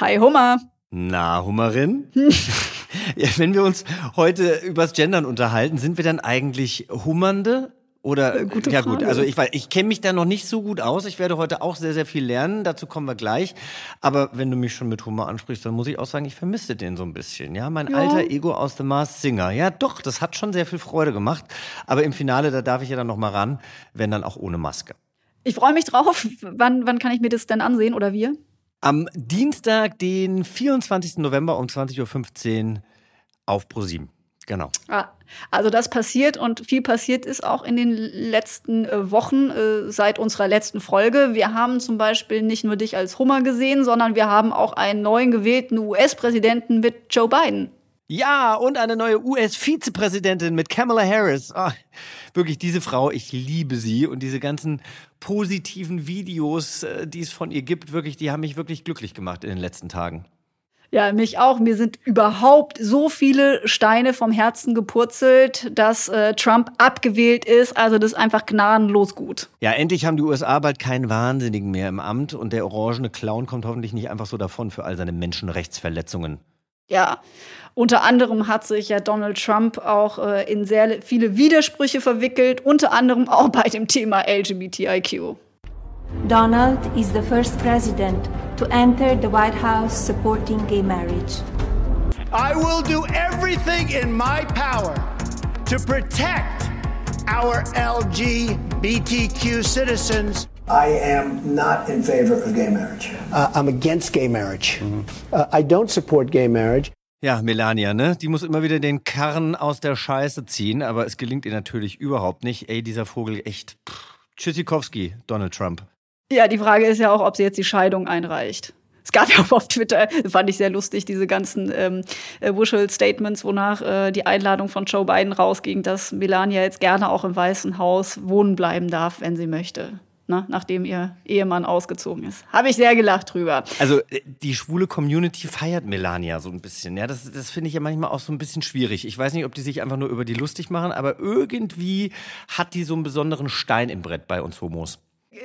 Hi Hummer. Na, Hummerin? Ja, wenn wir uns heute übers Gendern unterhalten, sind wir dann eigentlich Hummernde? Oder, ja gut, also ich kenne mich da noch nicht so gut aus. Ich werde heute auch sehr, sehr viel lernen. Dazu kommen wir gleich. Aber wenn du mich schon mit Hummer ansprichst, dann muss ich auch sagen, ich vermisse den so ein bisschen. Ja, mein alter Ego aus The Masked Singer. Ja, doch, das hat schon sehr viel Freude gemacht. Aber im Finale, da darf ich ja dann nochmal ran, wenn dann auch ohne Maske. Ich freue mich drauf. Wann kann ich mir das denn ansehen oder wir? Am Dienstag, den 24. November um 20.15 Uhr auf ProSieben. Genau. Also das passiert und viel passiert ist auch in den letzten Wochen seit unserer letzten Folge. Wir haben zum Beispiel nicht nur dich als Hummer gesehen, sondern wir haben auch einen neuen gewählten US-Präsidenten mit Joe Biden. Ja, und eine neue US-Vizepräsidentin mit Kamala Harris. Oh, wirklich, diese Frau, ich liebe sie. Und diese ganzen positiven Videos, die es von ihr gibt, wirklich, die haben mich wirklich glücklich gemacht in den letzten Tagen. Ja, mich auch. Mir sind überhaupt so viele Steine vom Herzen gepurzelt, dass Trump abgewählt ist. Also das ist einfach gnadenlos gut. Ja, endlich haben die USA bald keinen Wahnsinnigen mehr im Amt. Und der orangene Clown kommt hoffentlich nicht einfach so davon für all seine Menschenrechtsverletzungen. Ja, unter anderem hat sich ja Donald Trump auch in sehr viele Widersprüche verwickelt. Unter anderem auch bei dem Thema LGBTIQ. Donald is the first president to enter the White House supporting gay marriage. I will do everything in my power to protect our LGBTQ citizens. I am not in favor of gay marriage. I'm against gay marriage. Mm-hmm. I don't support gay marriage. Ja, Melania, ne? Die muss immer wieder den Karren aus der Scheiße ziehen, aber es gelingt ihr natürlich überhaupt nicht. Ey, dieser Vogel echt... Tschüssikowski, Donald Trump. Ja, die Frage ist ja auch, ob sie jetzt die Scheidung einreicht. Es gab ja auch auf Twitter, fand ich sehr lustig, diese ganzen Visual-Statements, wonach die Einladung von Joe Biden rausging, dass Melania jetzt gerne auch im Weißen Haus wohnen bleiben darf, wenn sie möchte. Na, nachdem ihr Ehemann ausgezogen ist. Habe ich sehr gelacht drüber. Also die schwule Community feiert Melania so ein bisschen. Ja, das finde ich ja manchmal auch so ein bisschen schwierig. Ich weiß nicht, ob die sich einfach nur über die lustig machen, aber irgendwie hat die so einen besonderen Stein im Brett bei uns Homos.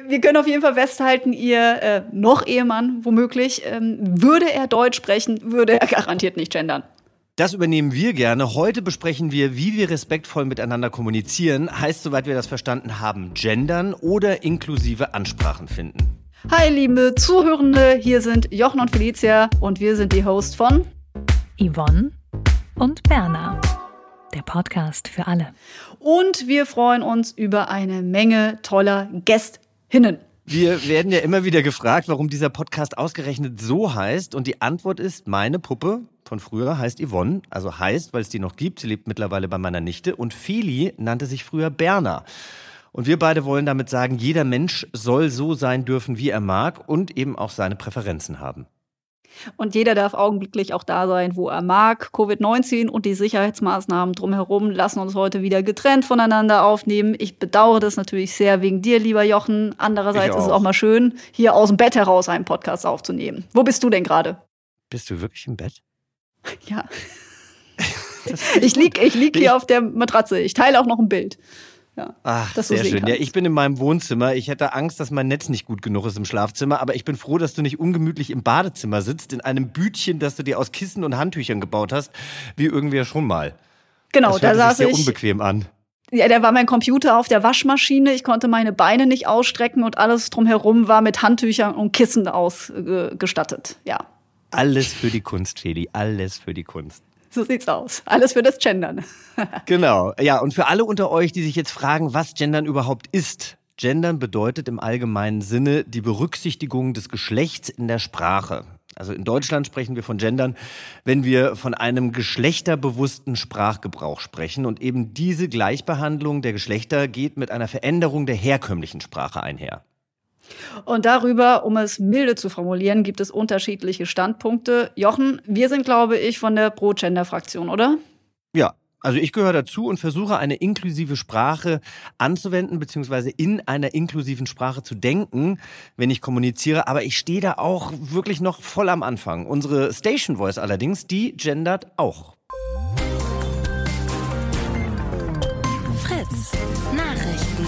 Wir können auf jeden Fall festhalten, ihr noch Ehemann womöglich, würde er Deutsch sprechen, würde er garantiert nicht gendern. Das übernehmen wir gerne. Heute besprechen wir, wie wir respektvoll miteinander kommunizieren. Heißt, soweit wir das verstanden haben, gendern oder inklusive Ansprachen finden. Hi, liebe Zuhörende. Hier sind Jochen und Felicia und wir sind die Hosts von Yvonne und Berna. Der Podcast für alle. Und wir freuen uns über eine Menge toller Gästinnen. Wir werden ja immer wieder gefragt, warum dieser Podcast ausgerechnet so heißt. Und die Antwort ist, meine Puppe von früher heißt Yvonne. Also heißt, weil es die noch gibt. Sie lebt mittlerweile bei meiner Nichte. Und Feli nannte sich früher Berna. Und wir beide wollen damit sagen, jeder Mensch soll so sein dürfen, wie er mag. Und eben auch seine Präferenzen haben. Und jeder darf augenblicklich auch da sein, wo er mag. Covid-19 und die Sicherheitsmaßnahmen drumherum lassen uns heute wieder getrennt voneinander aufnehmen. Ich bedauere das natürlich sehr wegen dir, lieber Jochen. Andererseits ist es auch mal schön, hier aus dem Bett heraus einen Podcast aufzunehmen. Wo bist du denn gerade? Bist du wirklich im Bett? Ja. Ich lieg hier auf der Matratze. Ich teile auch noch ein Bild. Ja, ach, sehr schön. Ja, ich bin in meinem Wohnzimmer. Ich hätte Angst, dass mein Netz nicht gut genug ist im Schlafzimmer. Aber ich bin froh, dass du nicht ungemütlich im Badezimmer sitzt, in einem Bütchen, das du dir aus Kissen und Handtüchern gebaut hast, wie irgendwer schon mal. Genau, da saß ich. Das hört sich sehr unbequem an. Ja, da war mein Computer auf der Waschmaschine. Ich konnte meine Beine nicht ausstrecken und alles drumherum war mit Handtüchern und Kissen ausgestattet. Ja. Alles für die Kunst, Feli. Alles für die Kunst. So sieht's aus. Alles für das Gendern. Genau. Ja, und für alle unter euch, die sich jetzt fragen, was Gendern überhaupt ist. Gendern bedeutet im allgemeinen Sinne die Berücksichtigung des Geschlechts in der Sprache. Also in Deutschland sprechen wir von Gendern, wenn wir von einem geschlechterbewussten Sprachgebrauch sprechen. Und eben diese Gleichbehandlung der Geschlechter geht mit einer Veränderung der herkömmlichen Sprache einher. Und darüber, um es milde zu formulieren, gibt es unterschiedliche Standpunkte. Jochen, wir sind, glaube ich, von der Pro-Gender-Fraktion, oder? Ja. Also ich gehöre dazu und versuche, eine inklusive Sprache anzuwenden beziehungsweise in einer inklusiven Sprache zu denken, wenn ich kommuniziere. Aber ich stehe da auch wirklich noch voll am Anfang. Unsere Station Voice allerdings, die gendert auch. Fritz Nachrichten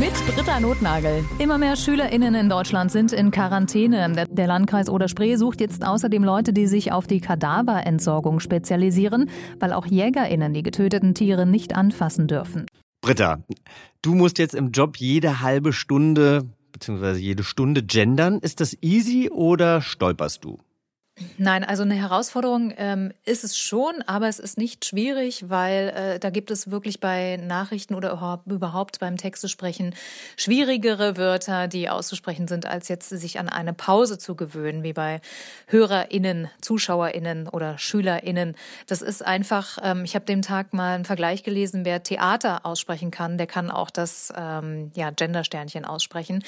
mit Britta Notnagel. Immer mehr SchülerInnen in Deutschland sind in Quarantäne. Der Landkreis Oder-Spree sucht jetzt außerdem Leute, die sich auf die Kadaverentsorgung spezialisieren, weil auch JägerInnen die getöteten Tiere nicht anfassen dürfen. Britta, du musst jetzt im Job jede halbe Stunde bzw. jede Stunde gendern. Ist das easy oder stolperst du? Nein, also eine Herausforderung ist es schon, aber es ist nicht schwierig, weil da gibt es wirklich bei Nachrichten oder überhaupt beim Textesprechen schwierigere Wörter, die auszusprechen sind, als jetzt sich an eine Pause zu gewöhnen, wie bei HörerInnen, ZuschauerInnen oder SchülerInnen. Das ist einfach, ich habe dem Tag mal einen Vergleich gelesen, wer Theater aussprechen kann, der kann auch das Gendersternchen aussprechen.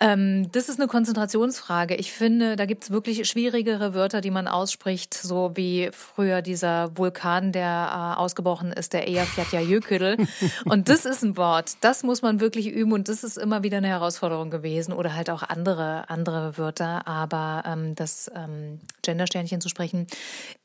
Das ist eine Konzentrationsfrage. Ich finde, da gibt es wirklich schwierigere Wörter, die man ausspricht, so wie früher dieser Vulkan, der ausgebrochen ist, der Eyjafjallajökull. Und das ist ein Wort, das muss man wirklich üben und das ist immer wieder eine Herausforderung gewesen oder halt auch andere Wörter. Aber das Gendersternchen zu sprechen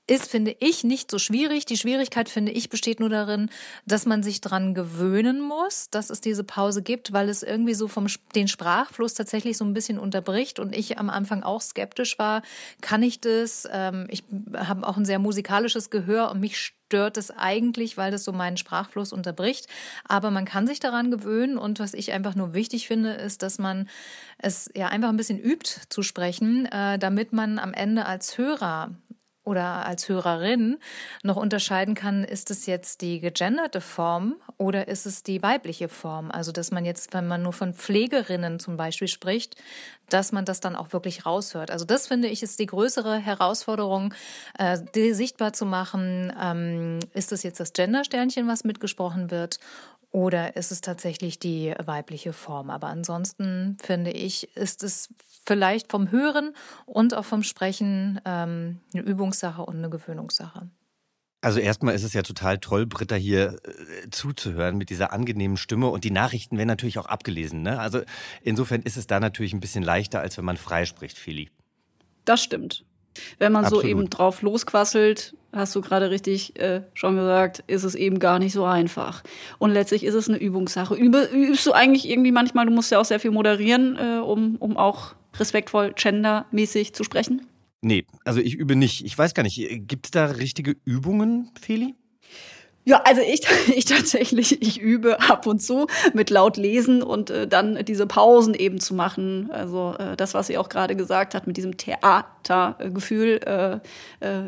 ist, finde ich, nicht so schwierig. Die Schwierigkeit, finde ich, besteht nur darin, dass man sich dran gewöhnen muss, dass es diese Pause gibt, weil es irgendwie so den Sprachfluss tatsächlich so ein bisschen unterbricht und ich am Anfang auch skeptisch war. Kann ich das? Ich habe auch ein sehr musikalisches Gehör und mich stört es eigentlich, weil das so meinen Sprachfluss unterbricht. Aber man kann sich daran gewöhnen und was ich einfach nur wichtig finde, ist, dass man es ja einfach ein bisschen übt zu sprechen, damit man am Ende als Hörer oder als Hörerin noch unterscheiden kann, ist es jetzt die gegenderte Form oder ist es die weibliche Form? Also dass man jetzt, wenn man nur von Pflegerinnen zum Beispiel spricht, dass man das dann auch wirklich raushört. Also das, finde ich, ist die größere Herausforderung, die sichtbar zu machen. Ist es jetzt das Gendersternchen, was mitgesprochen wird? Oder ist es tatsächlich die weibliche Form? Aber ansonsten, finde ich, ist es vielleicht vom Hören und auch vom Sprechen eine Übungssache und eine Gewöhnungssache. Also erstmal ist es ja total toll, Britta hier zuzuhören mit dieser angenehmen Stimme. Und die Nachrichten werden natürlich auch abgelesen, ne? Also insofern ist es da natürlich ein bisschen leichter, als wenn man frei spricht, Feli. Das stimmt. Wenn man Absolut. So eben drauf losquasselt, hast du gerade richtig schon gesagt, ist es eben gar nicht so einfach. Und letztlich ist es eine Übungssache. Übst du eigentlich irgendwie manchmal, du musst ja auch sehr viel moderieren, um auch respektvoll gendermäßig zu sprechen? Nee, also ich übe nicht. Ich weiß gar nicht, gibt es da richtige Übungen, Feli? Ja, also ich übe ab und zu mit laut lesen und dann diese Pausen eben zu machen. Also das, was sie auch gerade gesagt hat, mit diesem Theatergefühl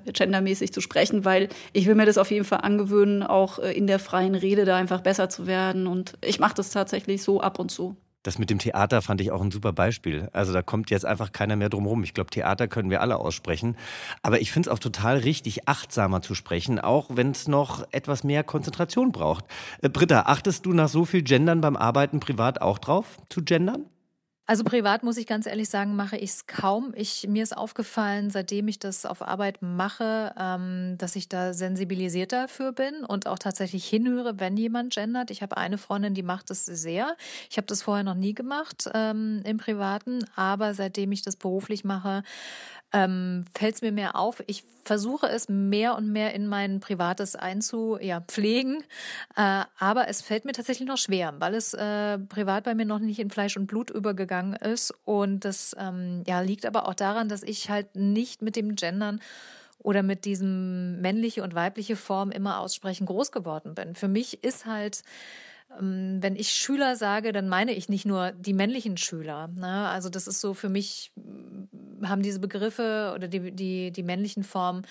gendermäßig zu sprechen, weil ich will mir das auf jeden Fall angewöhnen, auch in der freien Rede da einfach besser zu werden. Und ich mache das tatsächlich so ab und zu. Das mit dem Theater fand ich auch ein super Beispiel. Also da kommt jetzt einfach keiner mehr drum rum. Ich glaube, Theater können wir alle aussprechen. Aber ich finde es auch total richtig, achtsamer zu sprechen, auch wenn es noch etwas mehr Konzentration braucht. Britta, achtest du nach so viel Gendern beim Arbeiten privat auch drauf, zu gendern? Also privat, muss ich ganz ehrlich sagen, mache ich es kaum. Mir ist aufgefallen, seitdem ich das auf Arbeit mache, dass ich da sensibilisierter für bin und auch tatsächlich hinhöre, wenn jemand gendert. Ich habe eine Freundin, die macht das sehr. Ich habe das vorher noch nie gemacht im Privaten, aber seitdem ich das beruflich mache, fällt es mir mehr auf. Ich versuche es mehr und mehr in mein Privates pflegen, aber es fällt mir tatsächlich noch schwer, weil es privat bei mir noch nicht in Fleisch und Blut übergegangen ist und das liegt aber auch daran, dass ich halt nicht mit dem Gendern oder mit diesem männliche und weibliche Form immer aussprechen groß geworden bin. Für mich ist halt, wenn ich Schüler sage, dann meine ich nicht nur die männlichen Schüler, ne? Also das ist so, für mich haben diese Begriffe oder die männlichen Formen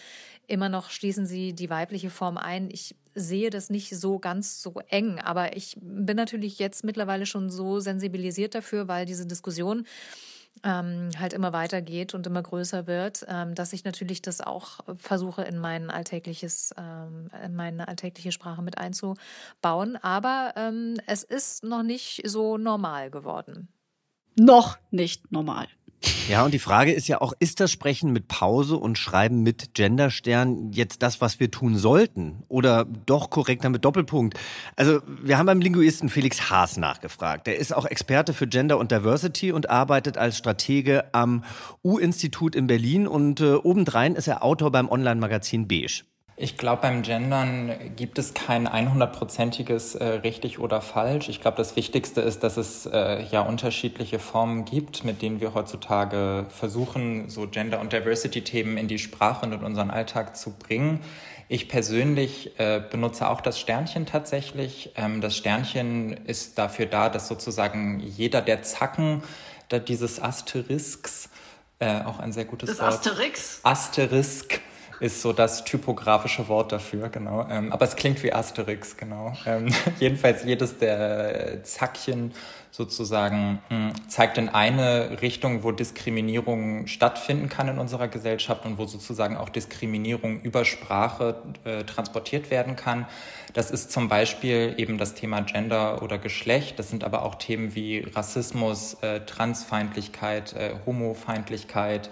immer noch, schließen sie die weibliche Form ein. Ich sehe das nicht so ganz so eng, aber ich bin natürlich jetzt mittlerweile schon so sensibilisiert dafür, weil diese Diskussion halt immer weitergeht und immer größer wird, dass ich natürlich das auch versuche, in meine alltägliche Sprache mit einzubauen. Aber es ist noch nicht so normal geworden. Noch nicht normal. Ja, und die Frage ist ja auch, ist das Sprechen mit Pause und Schreiben mit Genderstern jetzt das, was wir tun sollten? Oder doch korrekter mit Doppelpunkt? Also wir haben beim Linguisten Felix Haas nachgefragt. Er ist auch Experte für Gender und Diversity und arbeitet als Stratege am U-Institut in Berlin. Und obendrein ist er Autor beim Online-Magazin Beige. Ich glaube, beim Gendern gibt es kein 100%iges richtig oder falsch. Ich glaube, das Wichtigste ist, dass es ja unterschiedliche Formen gibt, mit denen wir heutzutage versuchen, so Gender- und Diversity-Themen in die Sprache und in unseren Alltag zu bringen. Ich persönlich benutze auch das Sternchen tatsächlich. Das Sternchen ist dafür da, dass sozusagen jeder der Zacken dieses Asterisks, auch ein sehr gutes Wort. Das Asterix? Asterisk. Ist so das typografische Wort dafür, genau. Aber es klingt wie Asterix, genau. Jedenfalls jedes der Zackchen sozusagen zeigt in eine Richtung, wo Diskriminierung stattfinden kann in unserer Gesellschaft und wo sozusagen auch Diskriminierung über Sprache transportiert werden kann. Das ist zum Beispiel eben das Thema Gender oder Geschlecht. Das sind aber auch Themen wie Rassismus, Transfeindlichkeit, Homofeindlichkeit,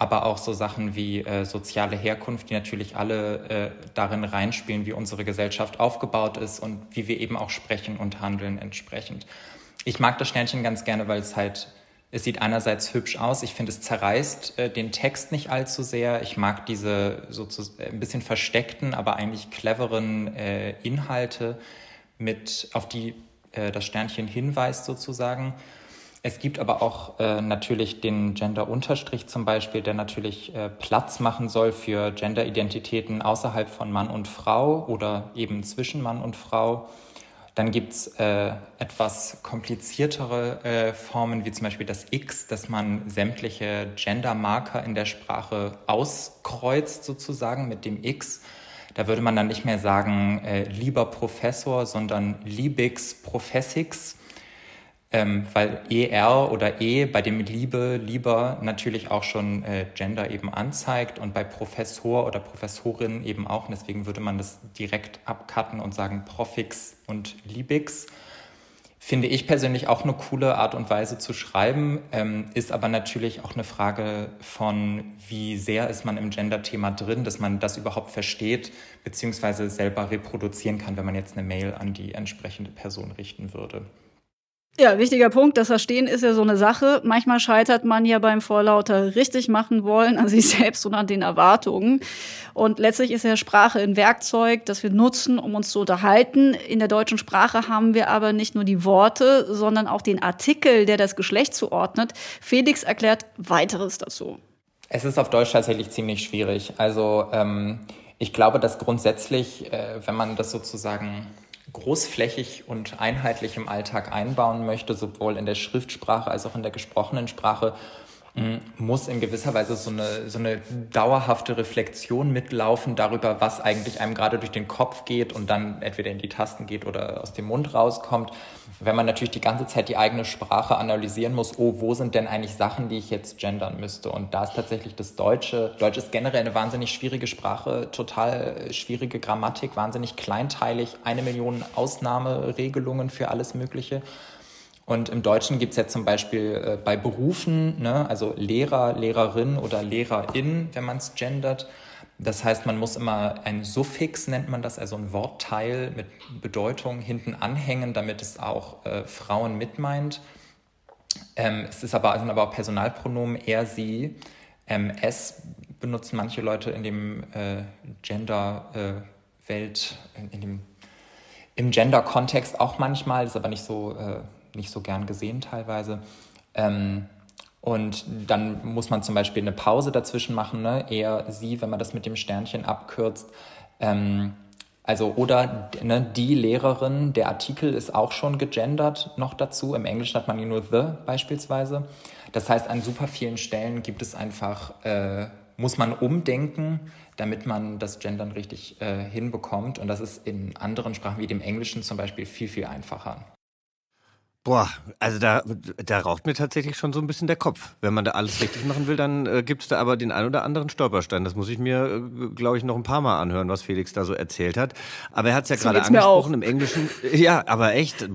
aber auch so Sachen wie soziale Herkunft, die natürlich alle darin reinspielen, wie unsere Gesellschaft aufgebaut ist und wie wir eben auch sprechen und handeln entsprechend. Ich mag das Sternchen ganz gerne, weil es sieht einerseits hübsch aus. Ich finde, es zerreißt den Text nicht allzu sehr. Ich mag diese sozusagen ein bisschen versteckten, aber eigentlich cleveren Inhalte, auf die das Sternchen hinweist sozusagen. Es gibt aber auch natürlich den Gender-Unterstrich zum Beispiel, der natürlich Platz machen soll für Gender-Identitäten außerhalb von Mann und Frau oder eben zwischen Mann und Frau. Dann gibt es etwas kompliziertere Formen, wie zum Beispiel das X, dass man sämtliche Gender-Marker in der Sprache auskreuzt sozusagen mit dem X. Da würde man dann nicht mehr sagen, lieber Professor, sondern liebix professix. Weil ER oder E bei dem lieber natürlich auch schon Gender eben anzeigt und bei Professor oder Professorin eben auch. Deswegen würde man das direkt abcutten und sagen Profix und Liebix. Finde ich persönlich auch eine coole Art und Weise zu schreiben, ist aber natürlich auch eine Frage von, wie sehr ist man im Gender-Thema drin, dass man das überhaupt versteht, beziehungsweise selber reproduzieren kann, wenn man jetzt eine Mail an die entsprechende Person richten würde. Ja, wichtiger Punkt, das Verstehen ist ja so eine Sache. Manchmal scheitert man ja beim vorlauter richtig machen wollen an sich selbst und an den Erwartungen. Und letztlich ist ja Sprache ein Werkzeug, das wir nutzen, um uns zu unterhalten. In der deutschen Sprache haben wir aber nicht nur die Worte, sondern auch den Artikel, der das Geschlecht zuordnet. Felix erklärt weiteres dazu. Es ist auf Deutsch tatsächlich ziemlich schwierig. Also ich glaube, dass grundsätzlich, wenn man das sozusagen großflächig und einheitlich im Alltag einbauen möchte, sowohl in der Schriftsprache als auch in der gesprochenen Sprache, muss in gewisser Weise so eine dauerhafte Reflexion mitlaufen darüber, was eigentlich einem gerade durch den Kopf geht und dann entweder in die Tasten geht oder aus dem Mund rauskommt. Wenn man natürlich die ganze Zeit die eigene Sprache analysieren muss, wo sind denn eigentlich Sachen, die ich jetzt gendern müsste? Und da ist tatsächlich das Deutsch ist generell eine wahnsinnig schwierige Sprache, total schwierige Grammatik, wahnsinnig kleinteilig, 1 Million Ausnahmeregelungen für alles Mögliche. Und im Deutschen gibt es jetzt zum Beispiel bei Berufen, ne, also Lehrer, Lehrerin oder LehrerIn, wenn man es gendert. Das heißt, man muss immer ein Suffix, nennt man das, also ein Wortteil mit Bedeutung hinten anhängen, damit es auch Frauen mitmeint. Es sind aber auch Personalpronomen, er, sie, es benutzen manche Leute in dem Gender-Welt, im Gender-Kontext auch manchmal, ist aber nicht so gern gesehen teilweise. Und dann muss man zum Beispiel eine Pause dazwischen machen, ne? Eher sie, wenn man das mit dem Sternchen abkürzt. Die Lehrerin, der Artikel ist auch schon gegendert noch dazu. Im Englischen hat man hier nur the beispielsweise. Das heißt, an super vielen Stellen gibt es einfach, muss man umdenken, damit man das Gendern richtig hinbekommt. Und das ist in anderen Sprachen wie dem Englischen zum Beispiel viel, viel einfacher. Boah, also da raucht mir tatsächlich schon so ein bisschen der Kopf. Wenn man da alles richtig machen will, dann gibt es da aber den ein oder anderen Stolperstein. Das muss ich mir, glaube ich, noch ein paar Mal anhören, was Felix da so erzählt hat. Aber er hat es ja gerade angesprochen im Englischen. Ja, aber echt.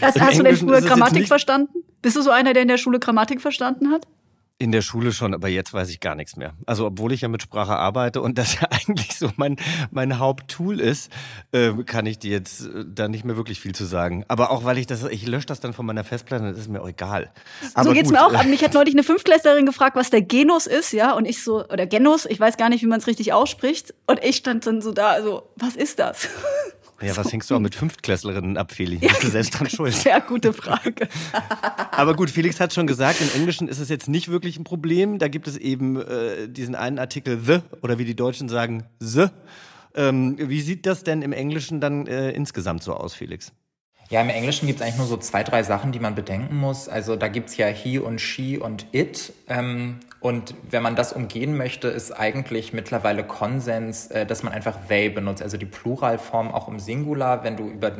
Hast du denn früher Grammatik verstanden? Bist du so einer, der in der Schule Grammatik verstanden hat? In der Schule schon, aber jetzt weiß ich gar nichts mehr. Also obwohl ich ja mit Sprache arbeite und das ja eigentlich so mein Haupttool ist, kann ich dir jetzt da nicht mehr wirklich viel zu sagen. Aber auch weil ich lösche das dann von meiner Festplatte, das ist mir auch egal. Aber so geht's gut. Mir auch. Aber mich hat neulich eine Fünftklässlerin gefragt, was der Genus ist, ja, und ich so, oder Genus, ich weiß gar nicht, wie man es richtig ausspricht. Und ich stand dann so da, also, was ist das? Ja, was hängst du auch mit Fünftklässlerinnen ab, Feli? Ja, bist du selbst dran schuld? Sehr gute Frage. Aber gut, Felix hat schon gesagt, im Englischen ist es jetzt nicht wirklich ein Problem. Da gibt es eben diesen einen Artikel the, oder wie die Deutschen sagen, the. Wie sieht das denn im Englischen dann insgesamt so aus, Felix? Ja, im Englischen gibt es eigentlich nur so 2, 3 Sachen, die man bedenken muss. Also da gibt es ja he und she und it. Und wenn man das umgehen möchte, ist eigentlich mittlerweile Konsens, dass man einfach they benutzt, also die Pluralform auch im Singular, wenn du über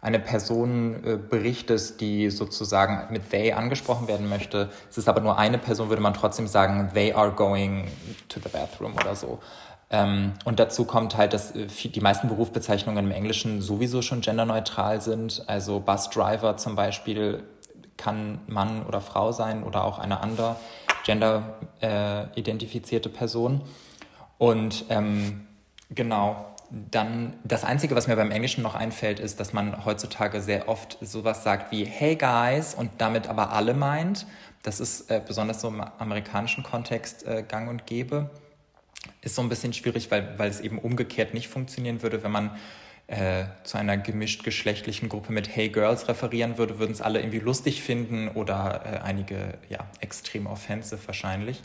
eine Person berichtest, die sozusagen mit they angesprochen werden möchte. Es ist aber nur eine Person, würde man trotzdem sagen, they are going to the bathroom oder so. Und dazu kommt halt, dass die meisten Berufsbezeichnungen im Englischen sowieso schon genderneutral sind. Also Busdriver zum Beispiel kann Mann oder Frau sein oder auch eine andere gender-identifizierte Person. Und genau, dann das Einzige, was mir beim Englischen noch einfällt, ist, dass man heutzutage sehr oft sowas sagt wie hey guys und damit aber alle meint. Das ist besonders so im amerikanischen Kontext gang und gäbe. Ist so ein bisschen schwierig, weil es eben umgekehrt nicht funktionieren würde, wenn man zu einer gemischt-geschlechtlichen Gruppe mit Hey Girls referieren würde, würden es alle irgendwie lustig finden oder einige, ja, extrem offensive wahrscheinlich.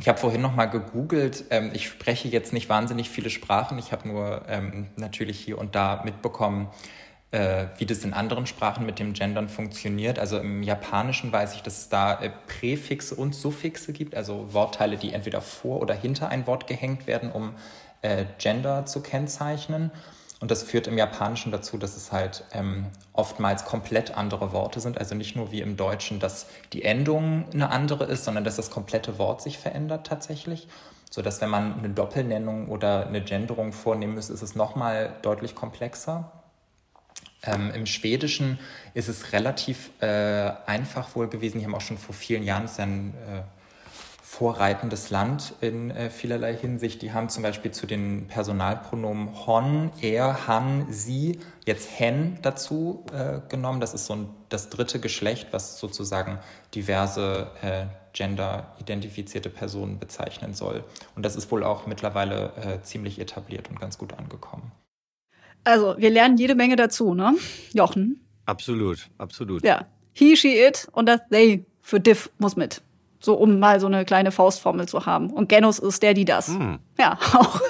Ich habe vorhin nochmal gegoogelt, ich spreche jetzt nicht wahnsinnig viele Sprachen, ich habe nur natürlich hier und da mitbekommen, wie das in anderen Sprachen mit dem Gendern funktioniert. Also im Japanischen weiß ich, dass es da Präfixe und Suffixe gibt, also Wortteile, die entweder vor oder hinter ein Wort gehängt werden, um Gender zu kennzeichnen. Und das führt im Japanischen dazu, dass es halt oftmals komplett andere Worte sind. Also nicht nur wie im Deutschen, dass die Endung eine andere ist, sondern dass das komplette Wort sich verändert tatsächlich. Sodass, wenn man eine Doppelnennung oder eine Genderung vornehmen müsste, ist es nochmal deutlich komplexer. Im Schwedischen ist es relativ einfach wohl gewesen. Die haben auch schon vor vielen Jahren, das ist ja ein vorreitendes Land in vielerlei Hinsicht. Die haben zum Beispiel zu den Personalpronomen hon, er, han, sie, jetzt hen dazu genommen. Das ist so das dritte Geschlecht, was sozusagen diverse gender-identifizierte Personen bezeichnen soll. Und das ist wohl auch mittlerweile ziemlich etabliert und ganz gut angekommen. Also, wir lernen jede Menge dazu, ne, Jochen? Absolut, absolut. Ja, he, she, it und das they für div muss mit. So, um mal so eine kleine Faustformel zu haben. Und Genus ist der, die, das. Mhm. Ja, auch,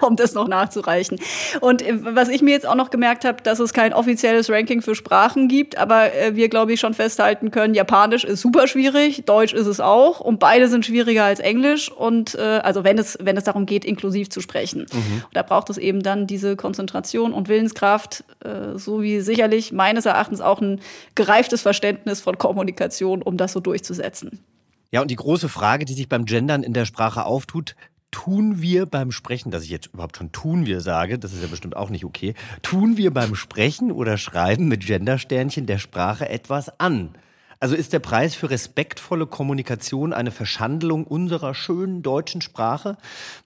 um das noch nachzureichen. Und was ich mir jetzt auch noch gemerkt habe, dass es kein offizielles Ranking für Sprachen gibt, aber wir, glaube ich, schon festhalten können, Japanisch ist super schwierig, Deutsch ist es auch und beide sind schwieriger als Englisch und also wenn es darum geht, inklusiv zu sprechen. Mhm. Und da braucht es eben dann diese Konzentration und Willenskraft, so wie sicherlich meines Erachtens auch ein gereiftes Verständnis von Kommunikation, um das so durchzusetzen. Ja, und die große Frage, die sich beim Gendern in der Sprache auftut, tun wir beim Sprechen, dass ich jetzt überhaupt schon tun wir sage, das ist ja bestimmt auch nicht okay, tun wir beim Sprechen oder Schreiben mit Gendersternchen der Sprache etwas an? Also ist der Preis für respektvolle Kommunikation eine Verschandelung unserer schönen deutschen Sprache?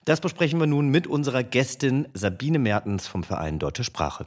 Das besprechen wir nun mit unserer Gästin Sabine Mertens vom Verein Deutsche Sprache.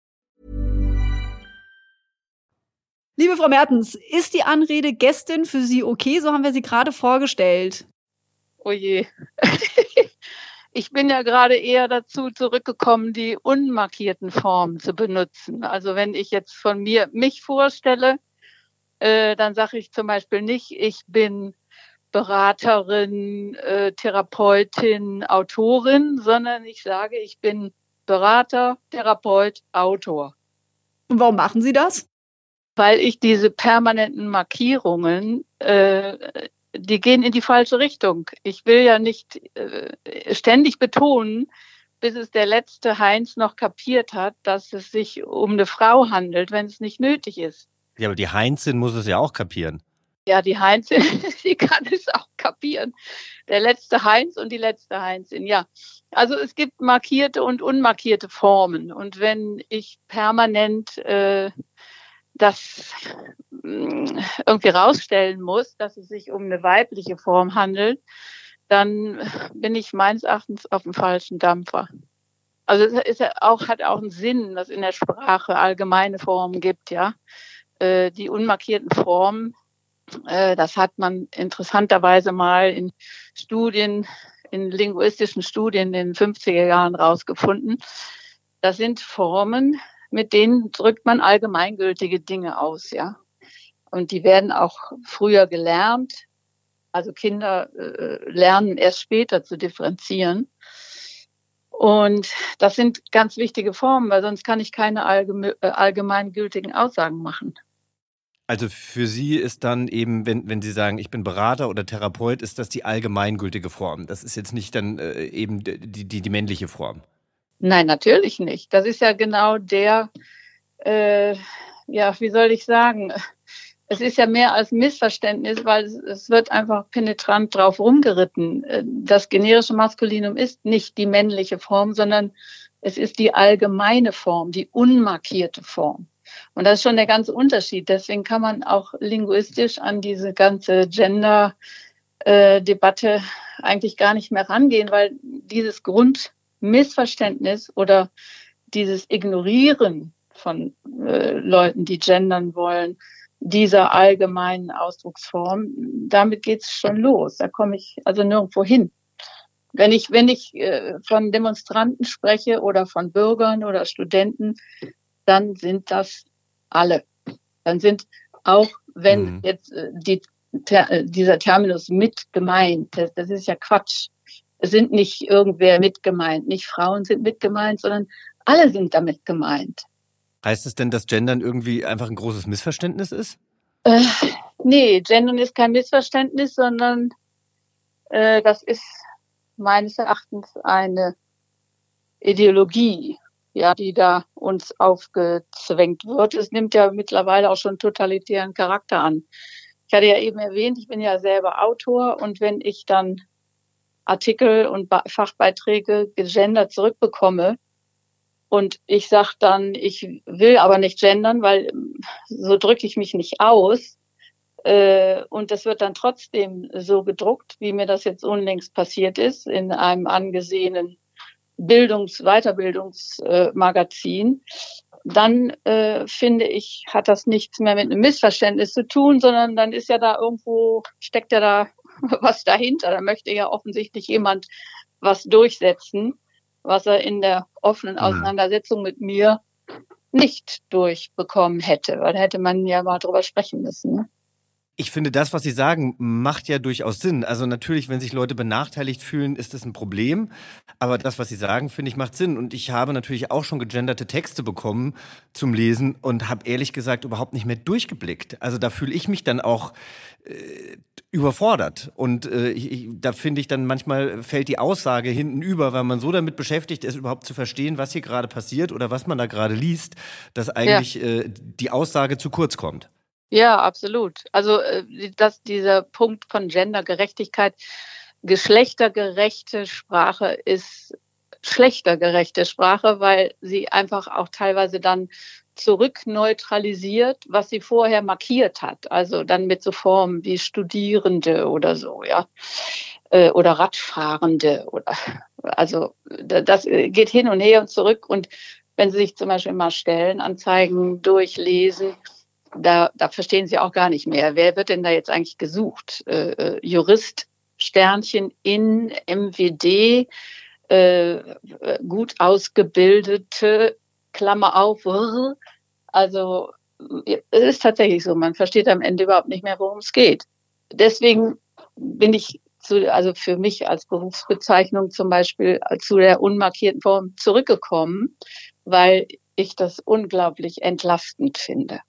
Liebe Frau Mertens, ist die Anrede Gästin für Sie okay? So haben wir sie gerade vorgestellt. Oh je. Ich bin ja gerade eher dazu zurückgekommen, die unmarkierten Formen zu benutzen. Also wenn ich jetzt von mir mich vorstelle, dann sage ich zum Beispiel nicht, ich bin Beraterin, Therapeutin, Autorin, sondern ich sage, ich bin Berater, Therapeut, Autor. Und warum machen Sie das? Weil ich diese permanenten Markierungen, die gehen in die falsche Richtung. Ich will ja nicht ständig betonen, bis es der letzte Heinz noch kapiert hat, dass es sich um eine Frau handelt, wenn es nicht nötig ist. Ja, aber die Heinzin muss es ja auch kapieren. Ja, die Heinzin, die kann es auch kapieren. Der letzte Heinz und die letzte Heinzin, ja. Also es gibt markierte und unmarkierte Formen. Und wenn ich permanent das irgendwie rausstellen muss, dass es sich um eine weibliche Form handelt, dann bin ich meines Erachtens auf dem falschen Dampfer. Also es ist ja auch, hat auch einen Sinn, dass in der Sprache allgemeine Formen gibt, ja. Die unmarkierten Formen, das hat man interessanterweise mal in Studien, in linguistischen Studien in den 50er Jahren rausgefunden. Das sind Formen, mit denen drückt man allgemeingültige Dinge aus, ja. Und die werden auch früher gelernt. Also Kinder lernen erst später zu differenzieren. Und das sind ganz wichtige Formen, weil sonst kann ich keine allgemeingültigen Aussagen machen. Also für Sie ist dann eben, wenn Sie sagen, ich bin Berater oder Therapeut, ist das die allgemeingültige Form. Das ist jetzt nicht dann eben die männliche Form. Nein, natürlich nicht. Das ist ja genau der, wie soll ich sagen, es ist ja mehr als Missverständnis, weil es wird einfach penetrant drauf rumgeritten. Das generische Maskulinum ist nicht die männliche Form, sondern es ist die allgemeine Form, die unmarkierte Form. Und das ist schon der ganze Unterschied. Deswegen kann man auch linguistisch an diese ganze Gender-Debatte eigentlich gar nicht mehr rangehen, weil dieses Grundmissverständnis oder dieses Ignorieren von Leuten, die gendern wollen, dieser allgemeinen Ausdrucksform, damit geht es schon los. Da komme ich also nirgendwo hin. Wenn ich von Demonstranten spreche oder von Bürgern oder Studenten, dann sind das alle. Dann sind auch, wenn jetzt dieser Terminus mit gemeint ist, das ist ja Quatsch. Es sind nicht irgendwer mit gemeint, nicht Frauen sind mit gemeint, sondern alle sind damit gemeint. Heißt es denn, dass Gendern irgendwie einfach ein großes Missverständnis ist? Nee, Gendern ist kein Missverständnis, sondern das ist meines Erachtens eine Ideologie, ja, die da uns aufgezwängt wird. Es nimmt ja mittlerweile auch schon totalitären Charakter an. Ich hatte ja eben erwähnt, ich bin ja selber Autor und wenn ich dann Artikel und Fachbeiträge gegendert zurückbekomme und ich sage dann, ich will aber nicht gendern, weil so drücke ich mich nicht aus und das wird dann trotzdem so gedruckt, wie mir das jetzt unlängst passiert ist in einem angesehenen Weiterbildungsmagazin, dann finde ich, hat das nichts mehr mit einem Missverständnis zu tun, sondern dann ist ja da irgendwo, steckt ja da was dahinter. Da möchte ja offensichtlich jemand was durchsetzen, was er in der offenen Auseinandersetzung mit mir nicht durchbekommen hätte. Weil da hätte man ja mal drüber sprechen müssen, ne? Ich finde, das, was Sie sagen, macht ja durchaus Sinn. Also natürlich, wenn sich Leute benachteiligt fühlen, ist das ein Problem. Aber das, was Sie sagen, finde ich, macht Sinn. Und ich habe natürlich auch schon gegenderte Texte bekommen zum Lesen und habe ehrlich gesagt überhaupt nicht mehr durchgeblickt. Also da fühle ich mich dann auch überfordert. Und da finde ich dann manchmal fällt die Aussage hinten über, weil man so damit beschäftigt ist, überhaupt zu verstehen, was hier gerade passiert oder was man da gerade liest, dass eigentlich die Aussage zu kurz kommt. Ja, absolut. Also dass dieser Punkt von Gendergerechtigkeit, geschlechtergerechte Sprache ist schlechtergerechte Sprache, weil sie einfach auch teilweise dann zurückneutralisiert, was sie vorher markiert hat. Also dann mit so Formen wie Studierende oder so, ja. Oder Radfahrende. Oder also das geht hin und her und zurück. Und wenn Sie sich zum Beispiel mal Stellenanzeigen durchlesen, da verstehen Sie auch gar nicht mehr, wer wird denn da jetzt eigentlich gesucht? Jurist, Sternchen in, MWD, gut ausgebildete, Klammer auf, also es ist tatsächlich so, man versteht am Ende überhaupt nicht mehr, worum es geht. Deswegen bin ich, also für mich als Berufsbezeichnung zum Beispiel, zu der unmarkierten Form zurückgekommen, weil ich das unglaublich entlaftend finde.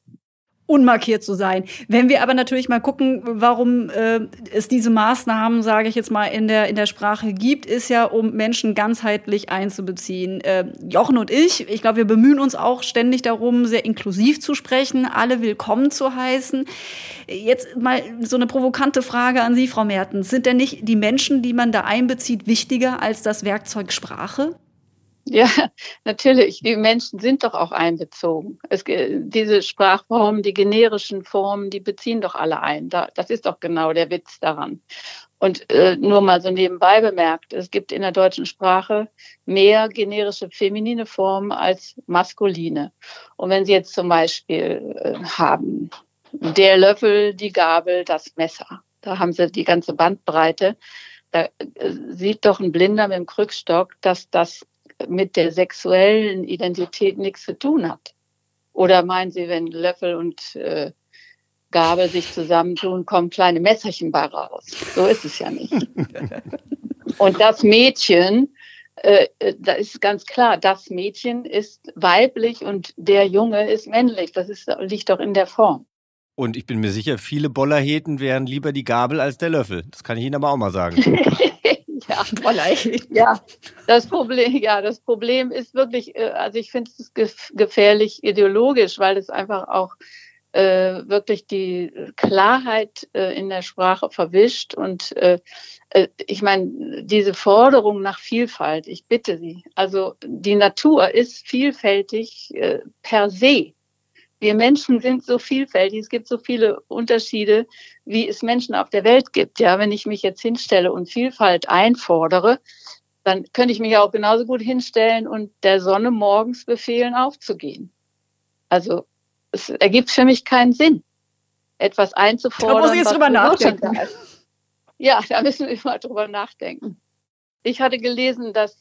Unmarkiert zu sein. Wenn wir aber natürlich mal gucken, warum es diese Maßnahmen, sage ich jetzt mal, in der Sprache gibt, ist ja, um Menschen ganzheitlich einzubeziehen. Jochen und ich glaube, wir bemühen uns auch ständig darum, sehr inklusiv zu sprechen, alle willkommen zu heißen. Jetzt mal so eine provokante Frage an Sie, Frau Mertens. Sind denn nicht die Menschen, die man da einbezieht, wichtiger als das Werkzeug Sprache? Ja, natürlich. Die Menschen sind doch auch einbezogen. Diese Sprachformen, die generischen Formen, die beziehen doch alle ein. Das ist doch genau der Witz daran. Und nur mal so nebenbei bemerkt, es gibt in der deutschen Sprache mehr generische feminine Formen als maskuline. Und wenn Sie jetzt zum Beispiel haben, der Löffel, die Gabel, das Messer, da haben Sie die ganze Bandbreite. Da sieht doch ein Blinder mit dem Krückstock, dass das mit der sexuellen Identität nichts zu tun hat. Oder meinen Sie, wenn Löffel und Gabel sich zusammentun, kommen kleine Messerchen bei raus? So ist es ja nicht. Und das Mädchen, da ist ganz klar, das Mädchen ist weiblich und der Junge ist männlich. Das liegt doch in der Form. Und ich bin mir sicher, viele Bollerheten wären lieber die Gabel als der Löffel. Das kann ich Ihnen aber auch mal sagen. Ja, das Problem ist wirklich, also ich finde es gefährlich ideologisch, weil es einfach auch wirklich die Klarheit in der Sprache verwischt. Und ich meine, diese Forderung nach Vielfalt, ich bitte Sie, also die Natur ist vielfältig per se. Wir Menschen sind so vielfältig, es gibt so viele Unterschiede, wie es Menschen auf der Welt gibt. Ja, wenn ich mich jetzt hinstelle und Vielfalt einfordere, dann könnte ich mich auch genauso gut hinstellen und der Sonne morgens befehlen, aufzugehen. Also es ergibt für mich keinen Sinn, etwas einzufordern. Da muss ich jetzt drüber nachdenken. Ja, da müssen wir mal drüber nachdenken. Ich hatte gelesen, dass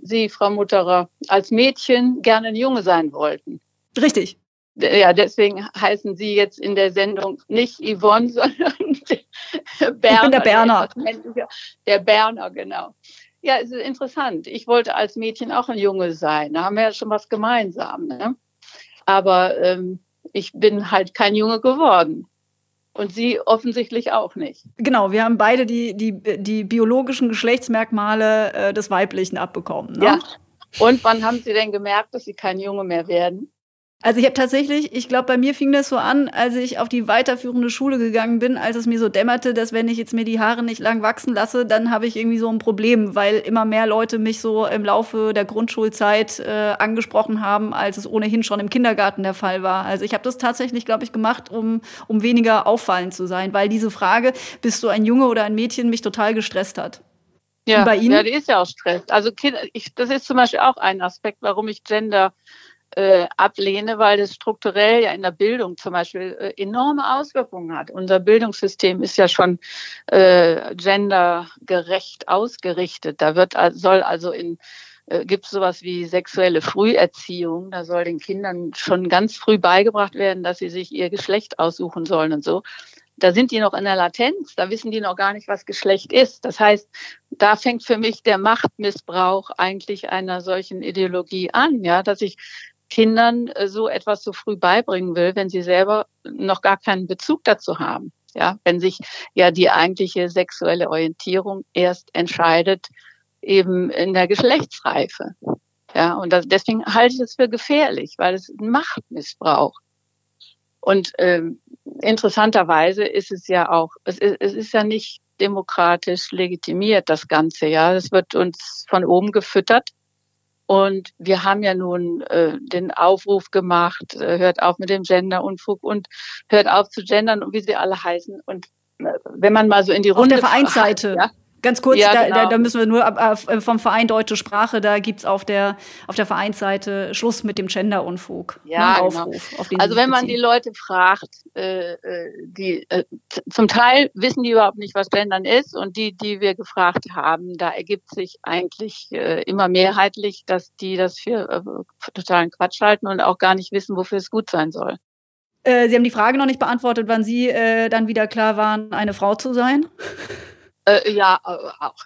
Sie, Frau Mutterer, als Mädchen gerne ein Junge sein wollten. Richtig. Ja, deswegen heißen Sie jetzt in der Sendung nicht Yvonne, sondern Berna. Ich bin der Berna. Der Berna, genau. Ja, es ist interessant. Ich wollte als Mädchen auch ein Junge sein. Da haben wir ja schon was gemeinsam. Ne? Aber ich bin halt kein Junge geworden. Und Sie offensichtlich auch nicht. Genau, wir haben beide die biologischen Geschlechtsmerkmale des Weiblichen abbekommen. Ne? Ja. Und wann haben Sie denn gemerkt, dass Sie kein Junge mehr werden? Also ich habe tatsächlich, ich glaube, bei mir fing das so an, als ich auf die weiterführende Schule gegangen bin, als es mir so dämmerte, dass wenn ich jetzt mir die Haare nicht lang wachsen lasse, dann habe ich irgendwie so ein Problem, weil immer mehr Leute mich so im Laufe der Grundschulzeit angesprochen haben, als es ohnehin schon im Kindergarten der Fall war. Also ich habe das tatsächlich, glaube ich, gemacht, um weniger auffallend zu sein, weil diese Frage, bist du ein Junge oder ein Mädchen, mich total gestresst hat. Ja, und bei Ihnen? Ja, die ist ja auch Stress. Also das ist zum Beispiel auch ein Aspekt, warum ich Gender ablehne, weil das strukturell ja in der Bildung zum Beispiel enorme Auswirkungen hat. Unser Bildungssystem ist ja schon gendergerecht ausgerichtet. Da gibt es sowas wie sexuelle Früherziehung. Da soll den Kindern schon ganz früh beigebracht werden, dass sie sich ihr Geschlecht aussuchen sollen und so. Da sind die noch in der Latenz, da wissen die noch gar nicht, was Geschlecht ist. Das heißt, da fängt für mich der Machtmissbrauch eigentlich einer solchen Ideologie an, ja, dass ich Kindern so etwas so früh beibringen will, wenn sie selber noch gar keinen Bezug dazu haben. Ja, wenn sich ja die eigentliche sexuelle Orientierung erst entscheidet, eben in der Geschlechtsreife. Ja, und deswegen halte ich es für gefährlich, weil es ein Machtmissbrauch. Und interessanterweise ist es ja auch, es ist ja nicht demokratisch legitimiert, das Ganze. Ja, es wird uns von oben gefüttert. Und wir haben ja nun den Aufruf gemacht, hört auf mit dem Genderunfug und hört auf zu gendern und wie sie alle heißen. Und wenn man mal so in die Runde auf der Vereinsseite. Ja, Ganz kurz, ja, genau. da müssen wir nur vom Verein Deutsche Sprache, da gibt's auf der Vereinsseite Schluss mit dem Gender-Unfug. Ja, genau. Also wenn man die Leute fragt, zum Teil wissen die überhaupt nicht, was Gendern ist, und die wir gefragt haben, da ergibt sich eigentlich immer mehrheitlich, dass die das für totalen Quatsch halten und auch gar nicht wissen, wofür es gut sein soll. Sie haben die Frage noch nicht beantwortet, wann Sie dann wieder klar waren, eine Frau zu sein? Ja, auch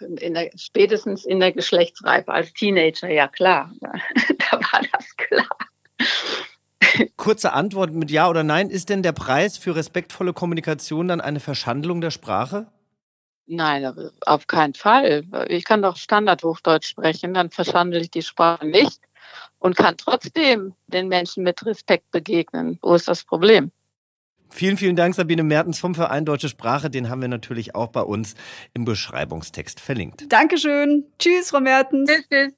spätestens in der Geschlechtsreife als Teenager, ja klar. Da war das klar. Kurze Antwort mit Ja oder Nein. Ist denn der Preis für respektvolle Kommunikation dann eine Verschandlung der Sprache? Nein, auf keinen Fall. Ich kann doch Standardhochdeutsch sprechen, dann verschandle ich die Sprache nicht und kann trotzdem den Menschen mit Respekt begegnen. Wo ist das Problem? Vielen, vielen Dank, Sabine Mertens vom Verein Deutsche Sprache. Den haben wir natürlich auch bei uns im Beschreibungstext verlinkt. Dankeschön. Tschüss, Frau Mertens. Tschüss, tschüss.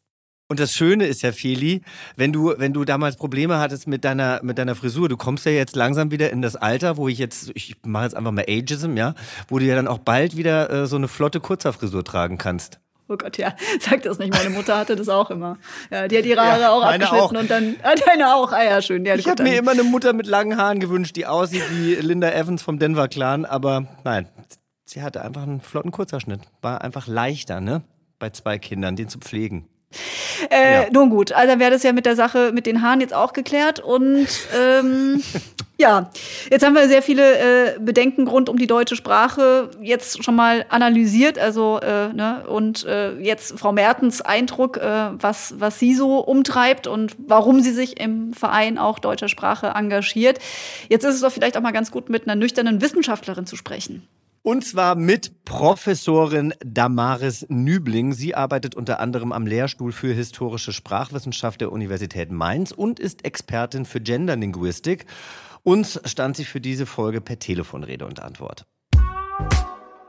Und das Schöne ist ja, Feli, wenn du damals Probleme hattest mit deiner Frisur, du kommst ja jetzt langsam wieder in das Alter, wo ich mache jetzt einfach mal Ageism, ja, wo du ja dann auch bald wieder so eine flotte Kurzhaarfrisur tragen kannst. Oh Gott, ja, sag das nicht. Meine Mutter hatte das auch immer. Ja, die hat ihre Haare auch abgeschnitten auch. Und dann... deine auch, ja, schön. Ja, ich habe mir immer eine Mutter mit langen Haaren gewünscht, die aussieht wie Linda Evans vom Denver Clan, aber nein, sie hatte einfach einen flotten Kurzhaarschnitt. War einfach leichter, ne, bei zwei Kindern, den zu pflegen. Ja. Nun gut, also wäre das ja mit der Sache mit den Haaren jetzt auch geklärt und ja, jetzt haben wir sehr viele Bedenken rund um die deutsche Sprache jetzt schon mal analysiert, also ne, und jetzt Frau Mertens Eindruck, was sie so umtreibt und warum sie sich im Verein auch Deutscher Sprache engagiert. Jetzt ist es doch vielleicht auch mal ganz gut, mit einer nüchternen Wissenschaftlerin zu sprechen. Und zwar mit Professorin Damaris Nübling. Sie arbeitet unter anderem am Lehrstuhl für historische Sprachwissenschaft der Universität Mainz und ist Expertin für Genderlinguistik. Uns stand sie für diese Folge per Telefon Rede und Antwort.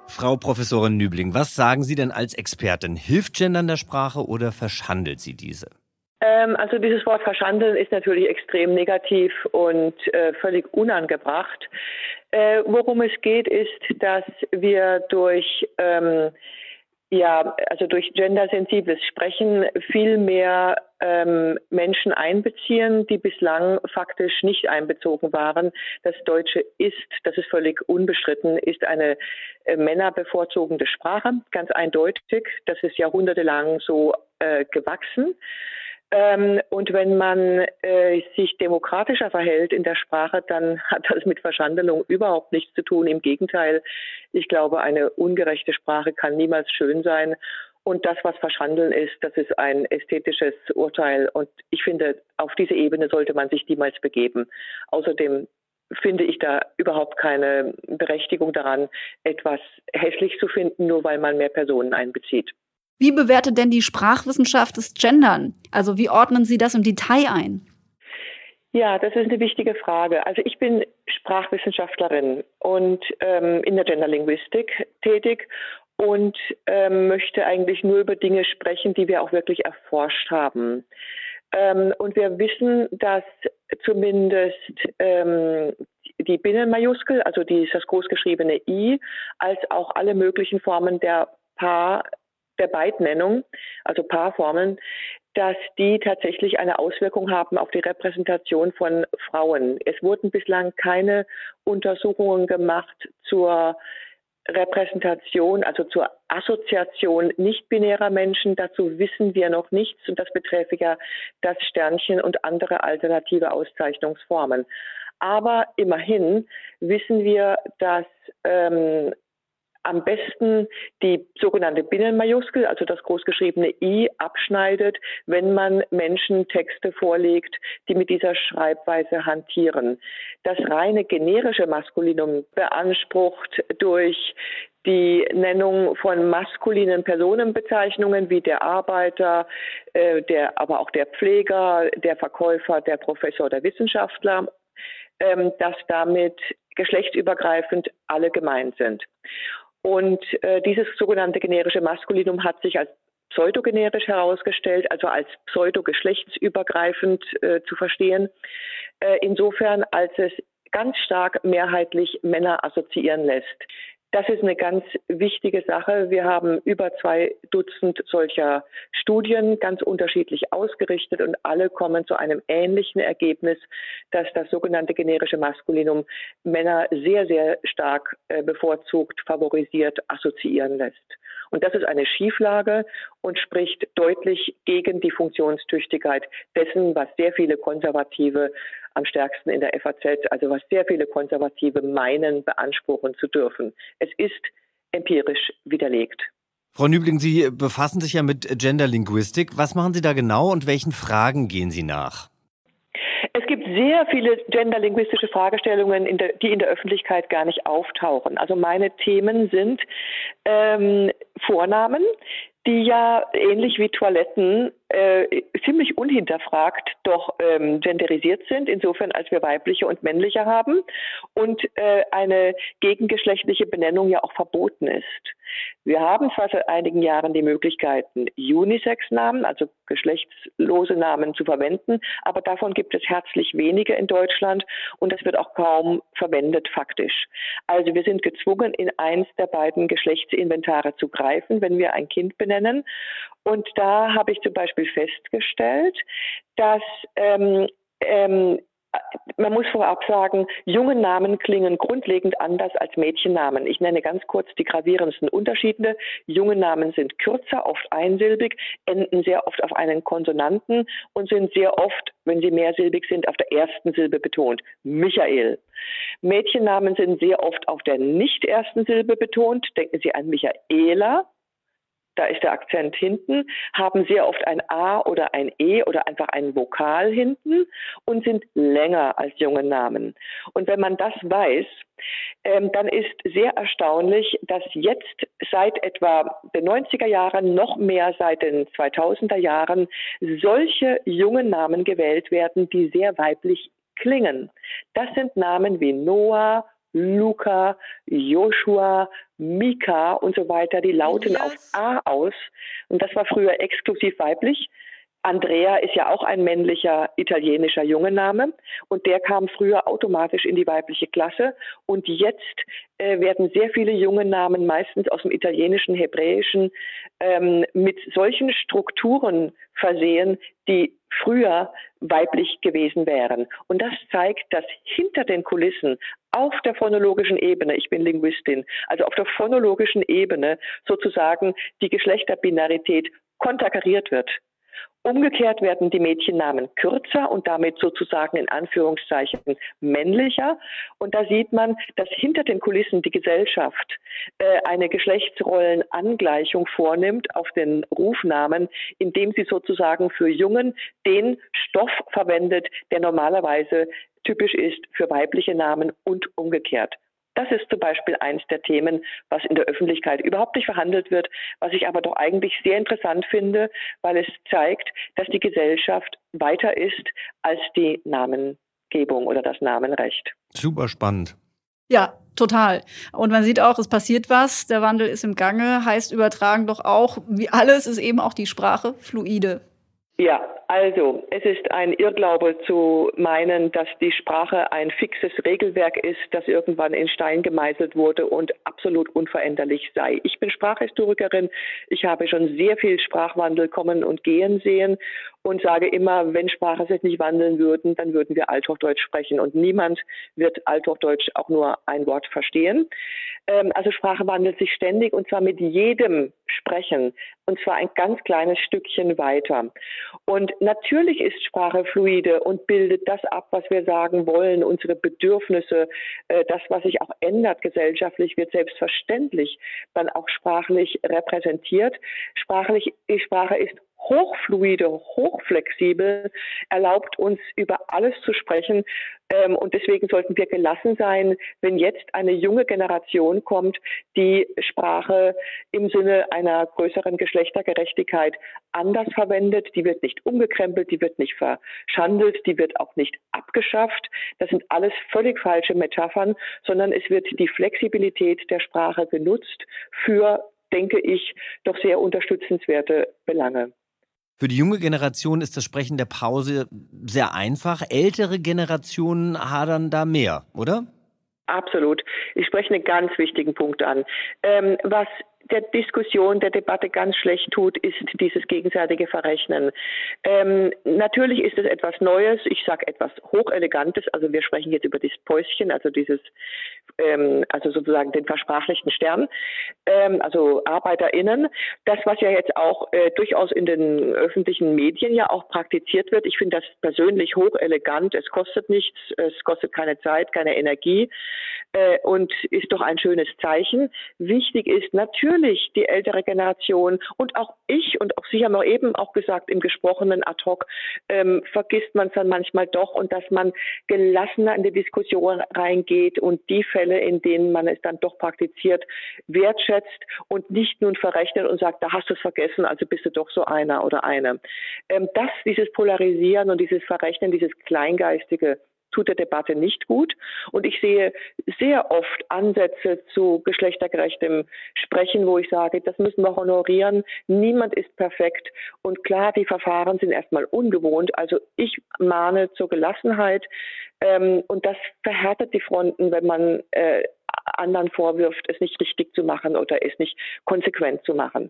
Frau Professorin Nübling, was sagen Sie denn als Expertin? Hilft Gendern der Sprache oder verschandelt sie diese? Also dieses Wort verschandeln ist natürlich extrem negativ und völlig unangebracht. Worum es geht, ist, dass wir durch durch gendersensibles Sprechen viel mehr Menschen einbeziehen, die bislang faktisch nicht einbezogen waren. Das Deutsche ist, das ist völlig unbestritten, ist eine männerbevorzugende Sprache, ganz eindeutig. Das ist jahrhundertelang so gewachsen. Und wenn man sich demokratischer verhält in der Sprache, dann hat das mit Verschandelung überhaupt nichts zu tun. Im Gegenteil, ich glaube, eine ungerechte Sprache kann niemals schön sein. Und das, was Verschandeln ist, das ist ein ästhetisches Urteil. Und ich finde, auf diese Ebene sollte man sich niemals begeben. Außerdem finde ich da überhaupt keine Berechtigung daran, etwas hässlich zu finden, nur weil man mehr Personen einbezieht. Wie bewertet denn die Sprachwissenschaft das Gendern? Also wie ordnen Sie das im Detail ein? Ja, das ist eine wichtige Frage. Also ich bin Sprachwissenschaftlerin und in der Genderlinguistik tätig und möchte eigentlich nur über Dinge sprechen, die wir auch wirklich erforscht haben. Und wir wissen, dass zumindest die Binnenmajuskel, also das großgeschriebene I, als auch alle möglichen Formen der der Beidnennung, also Paarformen, dass die tatsächlich eine Auswirkung haben auf die Repräsentation von Frauen. Es wurden bislang keine Untersuchungen gemacht zur Repräsentation, also zur Assoziation nicht-binärer Menschen. Dazu wissen wir noch nichts und das beträfe ja das Sternchen und andere alternative Auszeichnungsformen. Aber immerhin wissen wir, dass am besten die sogenannte Binnenmajuskel, also das großgeschriebene I, abschneidet, wenn man Menschen Texte vorlegt, die mit dieser Schreibweise hantieren. Das reine generische Maskulinum beansprucht durch die Nennung von maskulinen Personenbezeichnungen wie der Arbeiter, aber auch der Pfleger, der Verkäufer, der Professor, der Wissenschaftler, dass damit geschlechtsübergreifend alle gemeint sind. Und dieses sogenannte generische Maskulinum hat sich als pseudogenerisch herausgestellt, also als pseudogeschlechtsübergreifend zu verstehen, insofern als es ganz stark mehrheitlich Männer assoziieren lässt. Das ist eine ganz wichtige Sache. Wir haben über 2 Dutzend solcher Studien ganz unterschiedlich ausgerichtet und alle kommen zu einem ähnlichen Ergebnis, dass das sogenannte generische Maskulinum Männer sehr, sehr stark bevorzugt, favorisiert, assoziieren lässt. Und das ist eine Schieflage und spricht deutlich gegen die Funktionstüchtigkeit dessen, was sehr viele Konservative am stärksten in der FAZ, also was sehr viele Konservative meinen, beanspruchen zu dürfen. Es ist empirisch widerlegt. Frau Nübling, Sie befassen sich ja mit Genderlinguistik. Was machen Sie da genau und welchen Fragen gehen Sie nach? Es gibt sehr viele genderlinguistische Fragestellungen, die in der Öffentlichkeit gar nicht auftauchen. Also meine Themen sind Vornamen, die ja ähnlich wie Toiletten ziemlich unhinterfragt doch genderisiert sind, insofern als wir weibliche und männliche haben und eine gegengeschlechtliche Benennung ja auch verboten ist. Wir haben zwar seit einigen Jahren die Möglichkeiten, Unisex-Namen, also geschlechtslose Namen zu verwenden, aber davon gibt es herzlich wenige in Deutschland und das wird auch kaum verwendet faktisch. Also wir sind gezwungen, in eins der beiden Geschlechtsinventare zu greifen, wenn wir ein Kind benennen. Und da habe ich zum Beispiel festgestellt, dass man muss vorab sagen, junge Namen klingen grundlegend anders als Mädchennamen. Ich nenne ganz kurz die gravierendsten Unterschiede. Junge Namen sind kürzer, oft einsilbig, enden sehr oft auf einen Konsonanten und sind sehr oft, wenn sie mehrsilbig sind, auf der ersten Silbe betont. Michael. Mädchennamen sind sehr oft auf der nicht ersten Silbe betont. Denken Sie an Michaela. Da ist der Akzent hinten, haben sehr oft ein A oder ein E oder einfach einen Vokal hinten und sind länger als junge Namen. Und wenn man das weiß, dann ist sehr erstaunlich, dass jetzt seit etwa den 90er Jahren, noch mehr seit den 2000er Jahren, solche jungen Namen gewählt werden, die sehr weiblich klingen. Das sind Namen wie Noah, Luca, Joshua, Mika und so weiter, die lauten auf A aus. Und das war früher exklusiv weiblich. Andrea ist ja auch ein männlicher italienischer Jungename und der kam früher automatisch in die weibliche Klasse. Und jetzt werden sehr viele junge Namen, meistens aus dem Italienischen, Hebräischen, mit solchen Strukturen versehen, die früher weiblich gewesen wären. Und das zeigt, dass hinter den Kulissen auf der phonologischen Ebene, ich bin Linguistin, also auf der phonologischen Ebene sozusagen die Geschlechterbinarität konterkariert wird. Umgekehrt werden die Mädchennamen kürzer und damit sozusagen in Anführungszeichen männlicher. Und da sieht man, dass hinter den Kulissen die Gesellschaft eine Geschlechtsrollenangleichung vornimmt auf den Rufnamen, indem sie sozusagen für Jungen den Stoff verwendet, der normalerweise typisch ist für weibliche Namen und umgekehrt. Das ist zum Beispiel eins der Themen, was in der Öffentlichkeit überhaupt nicht verhandelt wird, was ich aber doch eigentlich sehr interessant finde, weil es zeigt, dass die Gesellschaft weiter ist als die Namengebung oder das Namenrecht. Super spannend. Ja, total. Und man sieht auch, es passiert was, der Wandel ist im Gange, heißt übertragen doch auch, wie alles ist eben auch die Sprache fluide. Ja, also es ist ein Irrglaube zu meinen, dass die Sprache ein fixes Regelwerk ist, das irgendwann in Stein gemeißelt wurde und absolut unveränderlich sei. Ich bin Sprachhistorikerin, ich habe schon sehr viel Sprachwandel kommen und gehen sehen und sage immer, wenn Sprache sich nicht wandeln würden, dann würden wir Althochdeutsch sprechen und niemand wird Althochdeutsch auch nur ein Wort verstehen. Also Sprache wandelt sich ständig und zwar mit jedem Sprechen und zwar ein ganz kleines Stückchen weiter. Und natürlich ist Sprache fluide und bildet das ab, was wir sagen wollen, unsere Bedürfnisse, das, was sich auch ändert gesellschaftlich, wird selbstverständlich dann auch sprachlich repräsentiert. Die Sprache ist hochfluide, hochflexibel, erlaubt uns über alles zu sprechen. Und deswegen sollten wir gelassen sein, wenn jetzt eine junge Generation kommt, die Sprache im Sinne einer größeren Geschlechtergerechtigkeit anders verwendet. Die wird nicht umgekrempelt, die wird nicht verschandelt, die wird auch nicht abgeschafft. Das sind alles völlig falsche Metaphern, sondern es wird die Flexibilität der Sprache genutzt für, denke ich, doch sehr unterstützenswerte Belange. Für die junge Generation ist das Sprechen der Pause sehr einfach. Ältere Generationen hadern da mehr, oder? Absolut. Ich spreche einen ganz wichtigen Punkt an. Was der Diskussion, der Debatte ganz schlecht tut, ist dieses gegenseitige Verrechnen. Natürlich ist es etwas Neues, ich sage etwas Hochelegantes, also wir sprechen jetzt über das Päuschen, also dieses, also sozusagen den versprachlichten Stern, also ArbeiterInnen. Das, was ja jetzt auch durchaus in den öffentlichen Medien ja auch praktiziert wird, ich finde das persönlich hochelegant, es kostet nichts, es kostet keine Zeit, keine Energie und ist doch ein schönes Zeichen. Wichtig ist natürlich, die ältere Generation und auch ich und auch Sie haben auch eben auch gesagt, im gesprochenen ad hoc vergisst man es dann manchmal doch und dass man gelassener in die Diskussion reingeht und die Fälle, in denen man es dann doch praktiziert, wertschätzt und nicht nun verrechnet und sagt, da hast du es vergessen, also bist du doch so einer oder eine. Dieses Polarisieren und dieses Verrechnen, dieses Kleingeistige, tut der Debatte nicht gut. Und ich sehe sehr oft Ansätze zu geschlechtergerechtem Sprechen, wo ich sage, das müssen wir honorieren. Niemand ist perfekt. Und klar, die Verfahren sind erstmal ungewohnt. Also ich mahne zur Gelassenheit. Und das verhärtet die Fronten, wenn man anderen vorwirft, es nicht richtig zu machen oder es nicht konsequent zu machen.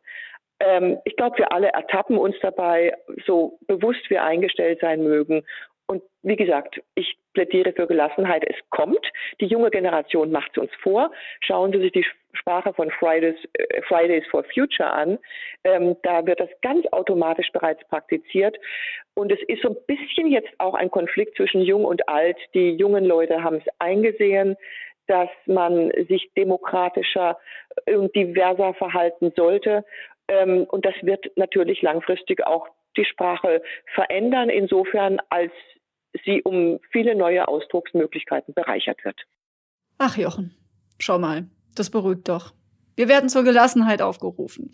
Ich glaube, wir alle ertappen uns dabei, so bewusst wir eingestellt sein mögen. Und wie gesagt, ich plädiere für Gelassenheit. Es kommt. Die junge Generation macht es uns vor. Schauen Sie sich die Sprache von Fridays for Future an. Da wird das ganz automatisch bereits praktiziert. Und es ist so ein bisschen jetzt auch ein Konflikt zwischen Jung und Alt. Die jungen Leute haben es eingesehen, dass man sich demokratischer und diverser verhalten sollte. Und das wird natürlich langfristig auch die Sprache verändern, insofern als sie um viele neue Ausdrucksmöglichkeiten bereichert wird. Ach Jochen, schau mal, das beruhigt doch. Wir werden zur Gelassenheit aufgerufen.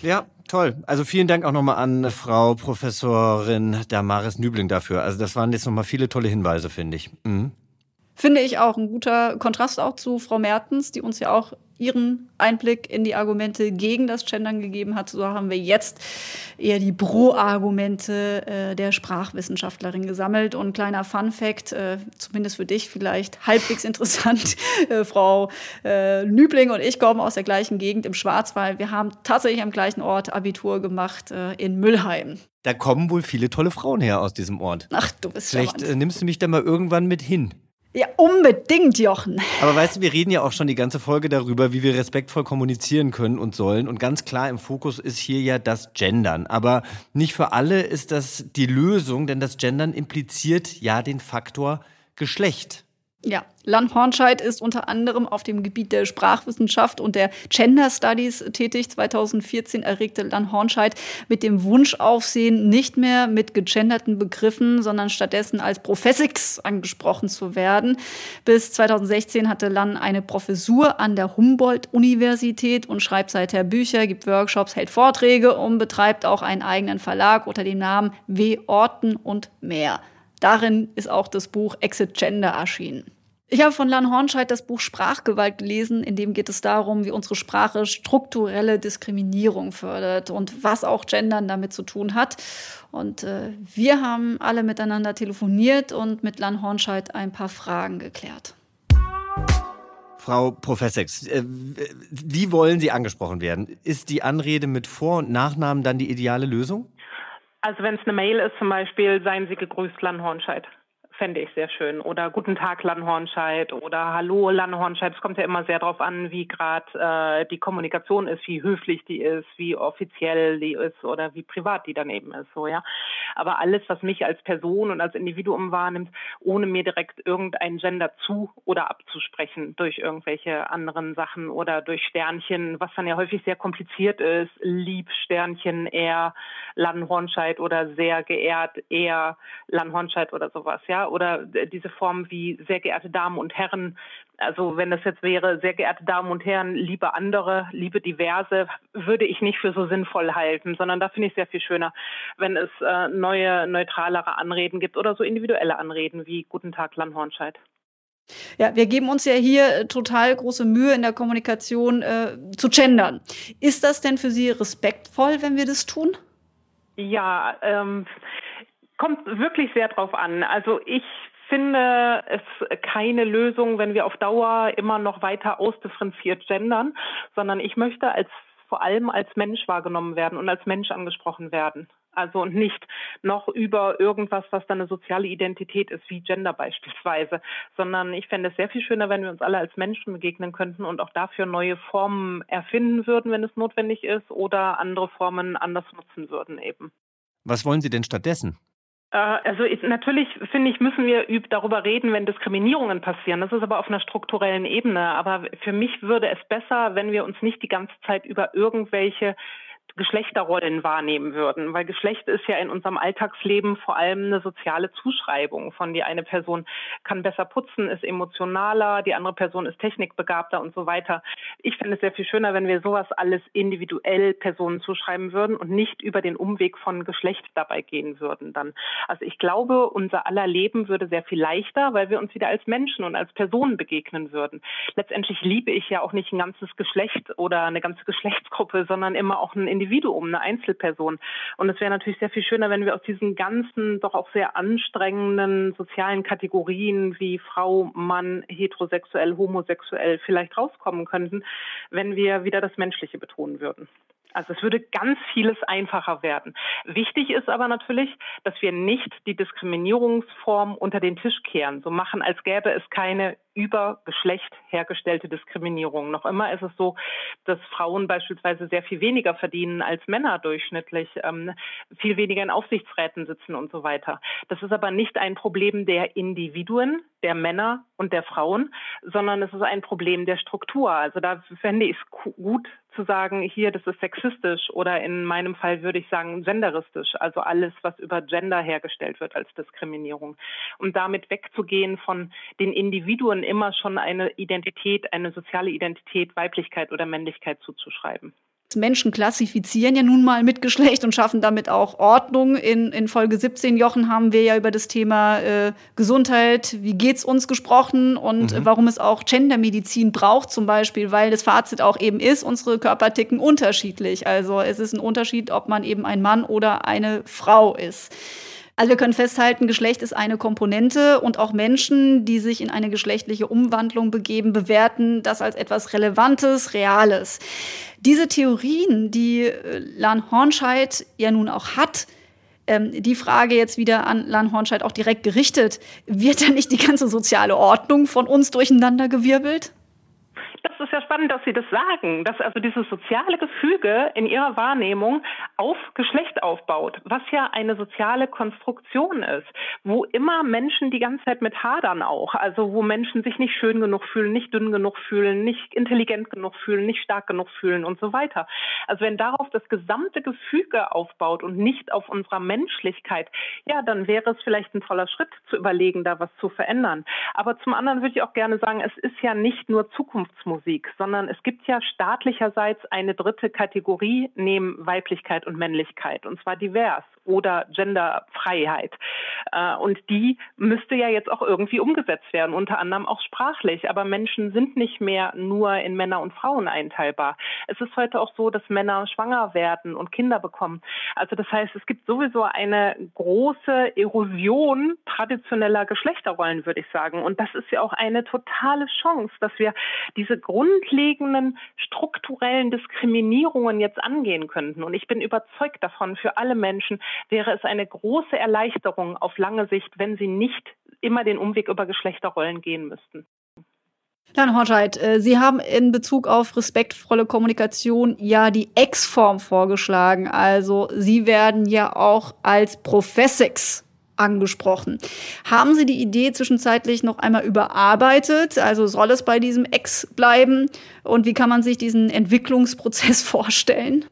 Ja, toll. Also vielen Dank auch nochmal an Frau Professorin Damaris Nübling dafür. Also das waren jetzt nochmal viele tolle Hinweise, finde ich. Mhm. Finde ich auch ein guter Kontrast auch zu Frau Mertens, die uns ja auch ihren Einblick in die Argumente gegen das Gendern gegeben hat. So haben wir jetzt eher die Pro-Argumente der Sprachwissenschaftlerin gesammelt. Und kleiner Fun-Fact, zumindest für dich vielleicht halbwegs interessant, Frau Nübling und ich kommen aus der gleichen Gegend im Schwarzwald. Wir haben tatsächlich am gleichen Ort Abitur gemacht in Müllheim. Da kommen wohl viele tolle Frauen her aus diesem Ort. Ach, du bist charmant. Vielleicht nimmst du mich da mal irgendwann mit hin. Ja, unbedingt, Jochen. Aber weißt du, wir reden ja auch schon die ganze Folge darüber, wie wir respektvoll kommunizieren können und sollen. Und ganz klar im Fokus ist hier ja das Gendern. Aber nicht für alle ist das die Lösung, denn das Gendern impliziert ja den Faktor Geschlecht. Ja, Lann Hornscheidt ist unter anderem auf dem Gebiet der Sprachwissenschaft und der Gender Studies tätig. 2014 erregte Lann Hornscheidt mit dem Wunsch Aufsehen, nicht mehr mit gegenderten Begriffen, sondern stattdessen als Professix angesprochen zu werden. Bis 2016 hatte Lann eine Professur an der Humboldt-Universität und schreibt seither Bücher, gibt Workshops, hält Vorträge und betreibt auch einen eigenen Verlag unter dem Namen W. Orten und mehr. Darin ist auch das Buch Exit Gender erschienen. Ich habe von Lann Hornscheidt das Buch Sprachgewalt gelesen, in dem geht es darum, wie unsere Sprache strukturelle Diskriminierung fördert und was auch Gendern damit zu tun hat. Und wir haben alle miteinander telefoniert und mit Lann Hornscheidt ein paar Fragen geklärt. Frau Professex, wie wollen Sie angesprochen werden? Ist die Anrede mit Vor- und Nachnamen dann die ideale Lösung? Also wenn es eine Mail ist zum Beispiel, seien Sie gegrüßt, Lann Hornscheidt. Fände ich sehr schön. Oder Guten Tag, Lann Hornscheidt. Oder Hallo, Lann Hornscheidt. Es kommt ja immer sehr darauf an, wie gerade die Kommunikation ist, wie höflich die ist, wie offiziell die ist oder wie privat die dann eben ist. So, ja. Aber alles, was mich als Person und als Individuum wahrnimmt, ohne mir direkt irgendein Gender zu- oder abzusprechen durch irgendwelche anderen Sachen oder durch Sternchen, was dann ja häufig sehr kompliziert ist. Lieb, Sternchen, er, Lann Hornscheidt oder sehr geehrt, er, Lann Hornscheidt oder sowas, ja. Oder diese Form wie sehr geehrte Damen und Herren, also wenn das jetzt wäre, sehr geehrte Damen und Herren, liebe andere, liebe Diverse, würde ich nicht für so sinnvoll halten, sondern da finde ich sehr viel schöner, wenn es neue, neutralere Anreden gibt oder so individuelle Anreden wie Guten Tag, Lann Hornscheidt. Ja, wir geben uns ja hier total große Mühe in der Kommunikation zu gendern. Ist das denn für Sie respektvoll, wenn wir das tun? Ja, kommt wirklich sehr drauf an. Also ich finde es keine Lösung, wenn wir auf Dauer immer noch weiter ausdifferenziert gendern, sondern ich möchte vor allem als Mensch wahrgenommen werden und als Mensch angesprochen werden. Also und nicht noch über irgendwas, was dann eine soziale Identität ist, wie Gender beispielsweise, sondern ich fände es sehr viel schöner, wenn wir uns alle als Menschen begegnen könnten und auch dafür neue Formen erfinden würden, wenn es notwendig ist, oder andere Formen anders nutzen würden eben. Was wollen Sie denn stattdessen? Also natürlich, finde ich, müssen wir darüber reden, wenn Diskriminierungen passieren. Das ist aber auf einer strukturellen Ebene. Aber für mich würde es besser, wenn wir uns nicht die ganze Zeit über irgendwelche Geschlechterrollen wahrnehmen würden, weil Geschlecht ist ja in unserem Alltagsleben vor allem eine soziale Zuschreibung. Von die eine Person kann besser putzen, ist emotionaler, die andere Person ist technikbegabter und so weiter. Ich fände es sehr viel schöner, wenn wir sowas alles individuell Personen zuschreiben würden und nicht über den Umweg von Geschlecht dabei gehen würden dann. Also ich glaube, unser aller Leben würde sehr viel leichter, weil wir uns wieder als Menschen und als Personen begegnen würden. Letztendlich liebe ich ja auch nicht ein ganzes Geschlecht oder eine ganze Geschlechtsgruppe, sondern immer auch ein Individuum, eine Einzelperson. Und es wäre natürlich sehr viel schöner, wenn wir aus diesen ganzen doch auch sehr anstrengenden sozialen Kategorien wie Frau, Mann, heterosexuell, homosexuell vielleicht rauskommen könnten, wenn wir wieder das Menschliche betonen würden. Also es würde ganz vieles einfacher werden. Wichtig ist aber natürlich, dass wir nicht die Diskriminierungsform unter den Tisch kehren, so machen, als gäbe es keine über Geschlecht hergestellte Diskriminierung. Noch immer ist es so, dass Frauen beispielsweise sehr viel weniger verdienen als Männer durchschnittlich, viel weniger in Aufsichtsräten sitzen und so weiter. Das ist aber nicht ein Problem der Individuen, der Männer und der Frauen, sondern es ist ein Problem der Struktur. Also da fände ich es gut zu sagen, hier, das ist sexistisch, oder in meinem Fall würde ich sagen genderistisch, also alles, was über Gender hergestellt wird als Diskriminierung. Um damit wegzugehen von den Individuen immer schon eine Identität, eine soziale Identität, Weiblichkeit oder Männlichkeit zuzuschreiben. Menschen klassifizieren ja nun mal mit Geschlecht und schaffen damit auch Ordnung. In Folge 17, Jochen, haben wir ja über das Thema Gesundheit, wie geht's uns gesprochen und warum es auch Gendermedizin braucht zum Beispiel, weil das Fazit auch eben ist, unsere Körper ticken unterschiedlich. Also es ist ein Unterschied, ob man eben ein Mann oder eine Frau ist. Also wir können festhalten, Geschlecht ist eine Komponente und auch Menschen, die sich in eine geschlechtliche Umwandlung begeben, bewerten das als etwas Relevantes, Reales. Diese Theorien, die Lann Hornscheidt ja nun auch hat, die Frage jetzt wieder an Lann Hornscheidt auch direkt gerichtet, wird da nicht die ganze soziale Ordnung von uns durcheinandergewirbelt? Das ist ja spannend, dass Sie das sagen, dass also dieses soziale Gefüge in Ihrer Wahrnehmung auf Geschlecht aufbaut, was ja eine soziale Konstruktion ist, wo immer Menschen die ganze Zeit mit hadern auch, also wo Menschen sich nicht schön genug fühlen, nicht dünn genug fühlen, nicht intelligent genug fühlen, nicht stark genug fühlen und so weiter. Also wenn darauf das gesamte Gefüge aufbaut und nicht auf unserer Menschlichkeit, ja, dann wäre es vielleicht ein toller Schritt zu überlegen, da was zu verändern. Aber zum anderen würde ich auch gerne sagen, es ist ja nicht nur Zukunftsmusik, sondern es gibt ja staatlicherseits eine dritte Kategorie neben Weiblichkeit und Männlichkeit, und zwar divers oder Genderfreiheit. Und die müsste ja jetzt auch irgendwie umgesetzt werden, unter anderem auch sprachlich. Aber Menschen sind nicht mehr nur in Männer und Frauen einteilbar. Es ist heute auch so, dass Männer schwanger werden und Kinder bekommen. Also das heißt, es gibt sowieso eine große Erosion traditioneller Geschlechterrollen, würde ich sagen. Und das ist ja auch eine totale Chance, dass wir diese grundlegenden strukturellen Diskriminierungen jetzt angehen könnten. Und ich bin überzeugt davon, für alle Menschen wäre es eine große Erleichterung auf lange Sicht, wenn sie nicht immer den Umweg über Geschlechterrollen gehen müssten. Lann Hornscheidt, Sie haben in Bezug auf respektvolle Kommunikation ja die Ex-Form vorgeschlagen. Also Sie werden ja auch als Professex angesprochen. Haben Sie die Idee zwischenzeitlich noch einmal überarbeitet? Also soll es bei diesem Ex bleiben? Und wie kann man sich diesen Entwicklungsprozess vorstellen?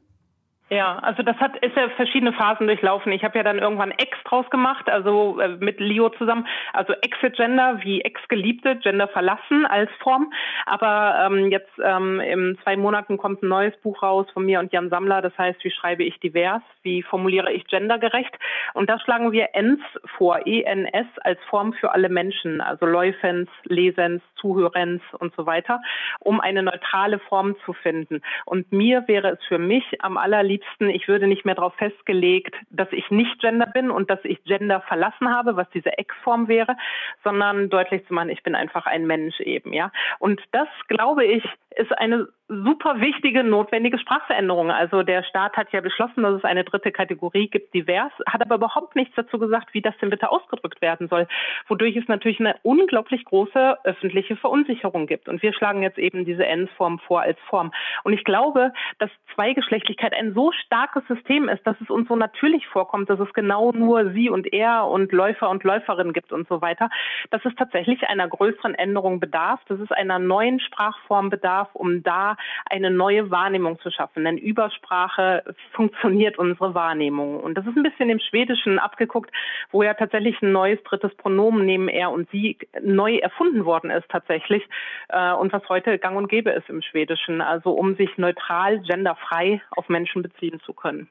Ja, also das ist ja verschiedene Phasen durchlaufen. Ich habe ja dann irgendwann Ex draus gemacht, also mit Leo zusammen, also Exit Gender wie Ex-Geliebte, Gender verlassen als Form. Aber jetzt in 2 Monaten kommt ein neues Buch raus von mir und Jan Sammler, das heißt, wie schreibe ich divers, wie formuliere ich gendergerecht? Und da schlagen wir ENS vor, ENS als Form für alle Menschen, also Läufens, Lesens, Zuhörens und so weiter, um eine neutrale Form zu finden. Und mir wäre es für mich am allerliebsten, liebsten, ich würde nicht mehr darauf festgelegt, dass ich nicht Gender bin und dass ich Gender verlassen habe, was diese Eckform wäre, sondern deutlich zu machen, ich bin einfach ein Mensch eben, ja. Und das, glaube ich, ist eine super wichtige, notwendige Sprachveränderung. Also der Staat hat ja beschlossen, dass es eine dritte Kategorie gibt, divers, hat aber überhaupt nichts dazu gesagt, wie das denn bitte ausgedrückt werden soll, wodurch es natürlich eine unglaublich große öffentliche Verunsicherung gibt. Und wir schlagen jetzt eben diese Ens-Form vor als Form. Und ich glaube, dass Zweigeschlechtlichkeit ein so starkes System ist, dass es uns so natürlich vorkommt, dass es genau nur sie und er und Läufer und Läuferinnen gibt und so weiter, dass es tatsächlich einer größeren Änderung bedarf, dass es einer neuen Sprachform bedarf, um da eine neue Wahrnehmung zu schaffen. Denn über Sprache funktioniert unsere Wahrnehmung. Und das ist ein bisschen dem Schwedischen abgeguckt, wo ja tatsächlich ein neues drittes Pronomen neben er und sie neu erfunden worden ist tatsächlich. Und was heute gang und gäbe ist im Schwedischen. Also um sich neutral, genderfrei auf Menschen beziehen zu können.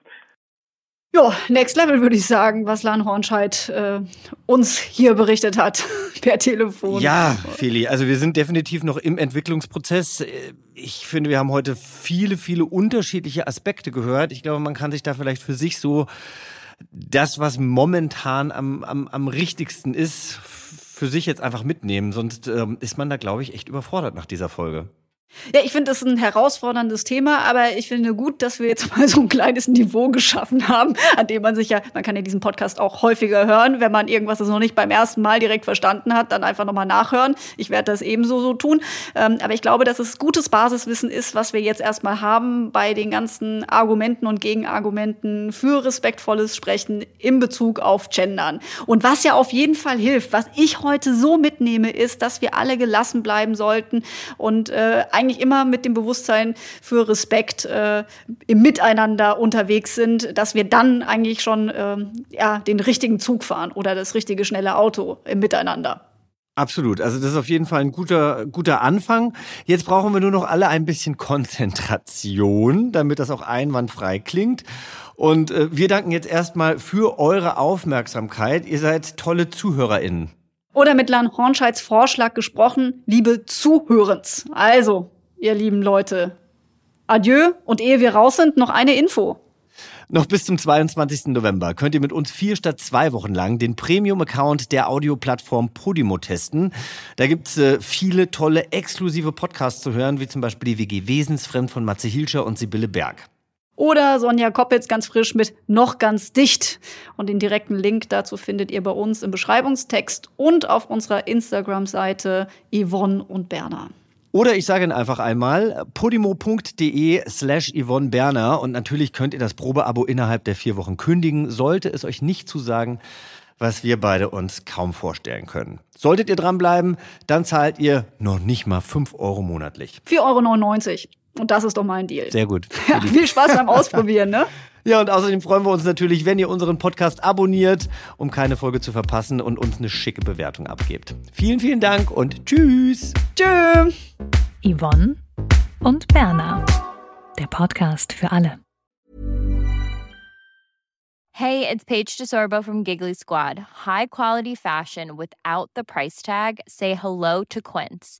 Ja, next level würde ich sagen, was Lann Hornscheidt uns hier berichtet hat per Telefon. Ja, Feli, also wir sind definitiv noch im Entwicklungsprozess. Ich finde, wir haben heute viele, viele unterschiedliche Aspekte gehört. Ich glaube, man kann sich da vielleicht für sich so das, was momentan am richtigsten ist, für sich jetzt einfach mitnehmen. Sonst ist man da, glaube ich, echt überfordert nach dieser Folge. Ja, ich finde, das ist ein herausforderndes Thema, aber ich finde gut, dass wir jetzt mal so ein kleines Niveau geschaffen haben, an dem man sich ja, man kann ja diesen Podcast auch häufiger hören, wenn man irgendwas das noch nicht beim ersten Mal direkt verstanden hat, dann einfach nochmal nachhören. Ich werde das ebenso so tun. Aber ich glaube, dass es gutes Basiswissen ist, was wir jetzt erstmal haben bei den ganzen Argumenten und Gegenargumenten für respektvolles Sprechen in Bezug auf Gendern. Und was ja auf jeden Fall hilft, was ich heute so mitnehme, ist, dass wir alle gelassen bleiben sollten und eigentlich immer mit dem Bewusstsein für Respekt im Miteinander unterwegs sind, dass wir dann eigentlich schon den richtigen Zug fahren oder das richtige schnelle Auto im Miteinander. Absolut. Also das ist auf jeden Fall ein guter Anfang. Jetzt brauchen wir nur noch alle ein bisschen Konzentration, damit das auch einwandfrei klingt. Und wir danken jetzt erstmal für eure Aufmerksamkeit. Ihr seid tolle ZuhörerInnen. Oder mit Lann Hornscheidts Vorschlag gesprochen, liebe Zuhörens. Also, ihr lieben Leute, adieu. Und ehe wir raus sind, noch eine Info. Noch bis zum 22. November könnt ihr mit uns 4 statt 2 Wochen lang den Premium-Account der Audioplattform Podimo testen. Da gibt's viele tolle, exklusive Podcasts zu hören, wie zum Beispiel die WG Wesensfremd von Matze Hilscher und Sibylle Berg. Oder Sonja Koppitz ganz frisch mit Noch ganz dicht. Und den direkten Link dazu findet ihr bei uns im Beschreibungstext und auf unserer Instagram-Seite Yvonne und Berna. Oder ich sage ihn einfach einmal, podimo.de/Yvonne Berna. Und natürlich könnt ihr das Probeabo innerhalb der 4 Wochen kündigen, sollte es euch nicht zusagen, was wir beide uns kaum vorstellen können. Solltet ihr dranbleiben, dann zahlt ihr noch nicht mal 5 Euro monatlich. 4,99 Euro. Und das ist doch mein Deal. Sehr gut. Ja, viel Spaß beim Ausprobieren, ne? Ja, und außerdem freuen wir uns natürlich, wenn ihr unseren Podcast abonniert, um keine Folge zu verpassen und uns eine schicke Bewertung abgebt. Vielen, vielen Dank und tschüss. Tschüss. Yvonne und Berna. Der Podcast für alle. Hey, it's Paige DeSorbo from Giggly Squad. High quality fashion without the price tag. Say hello to Quince.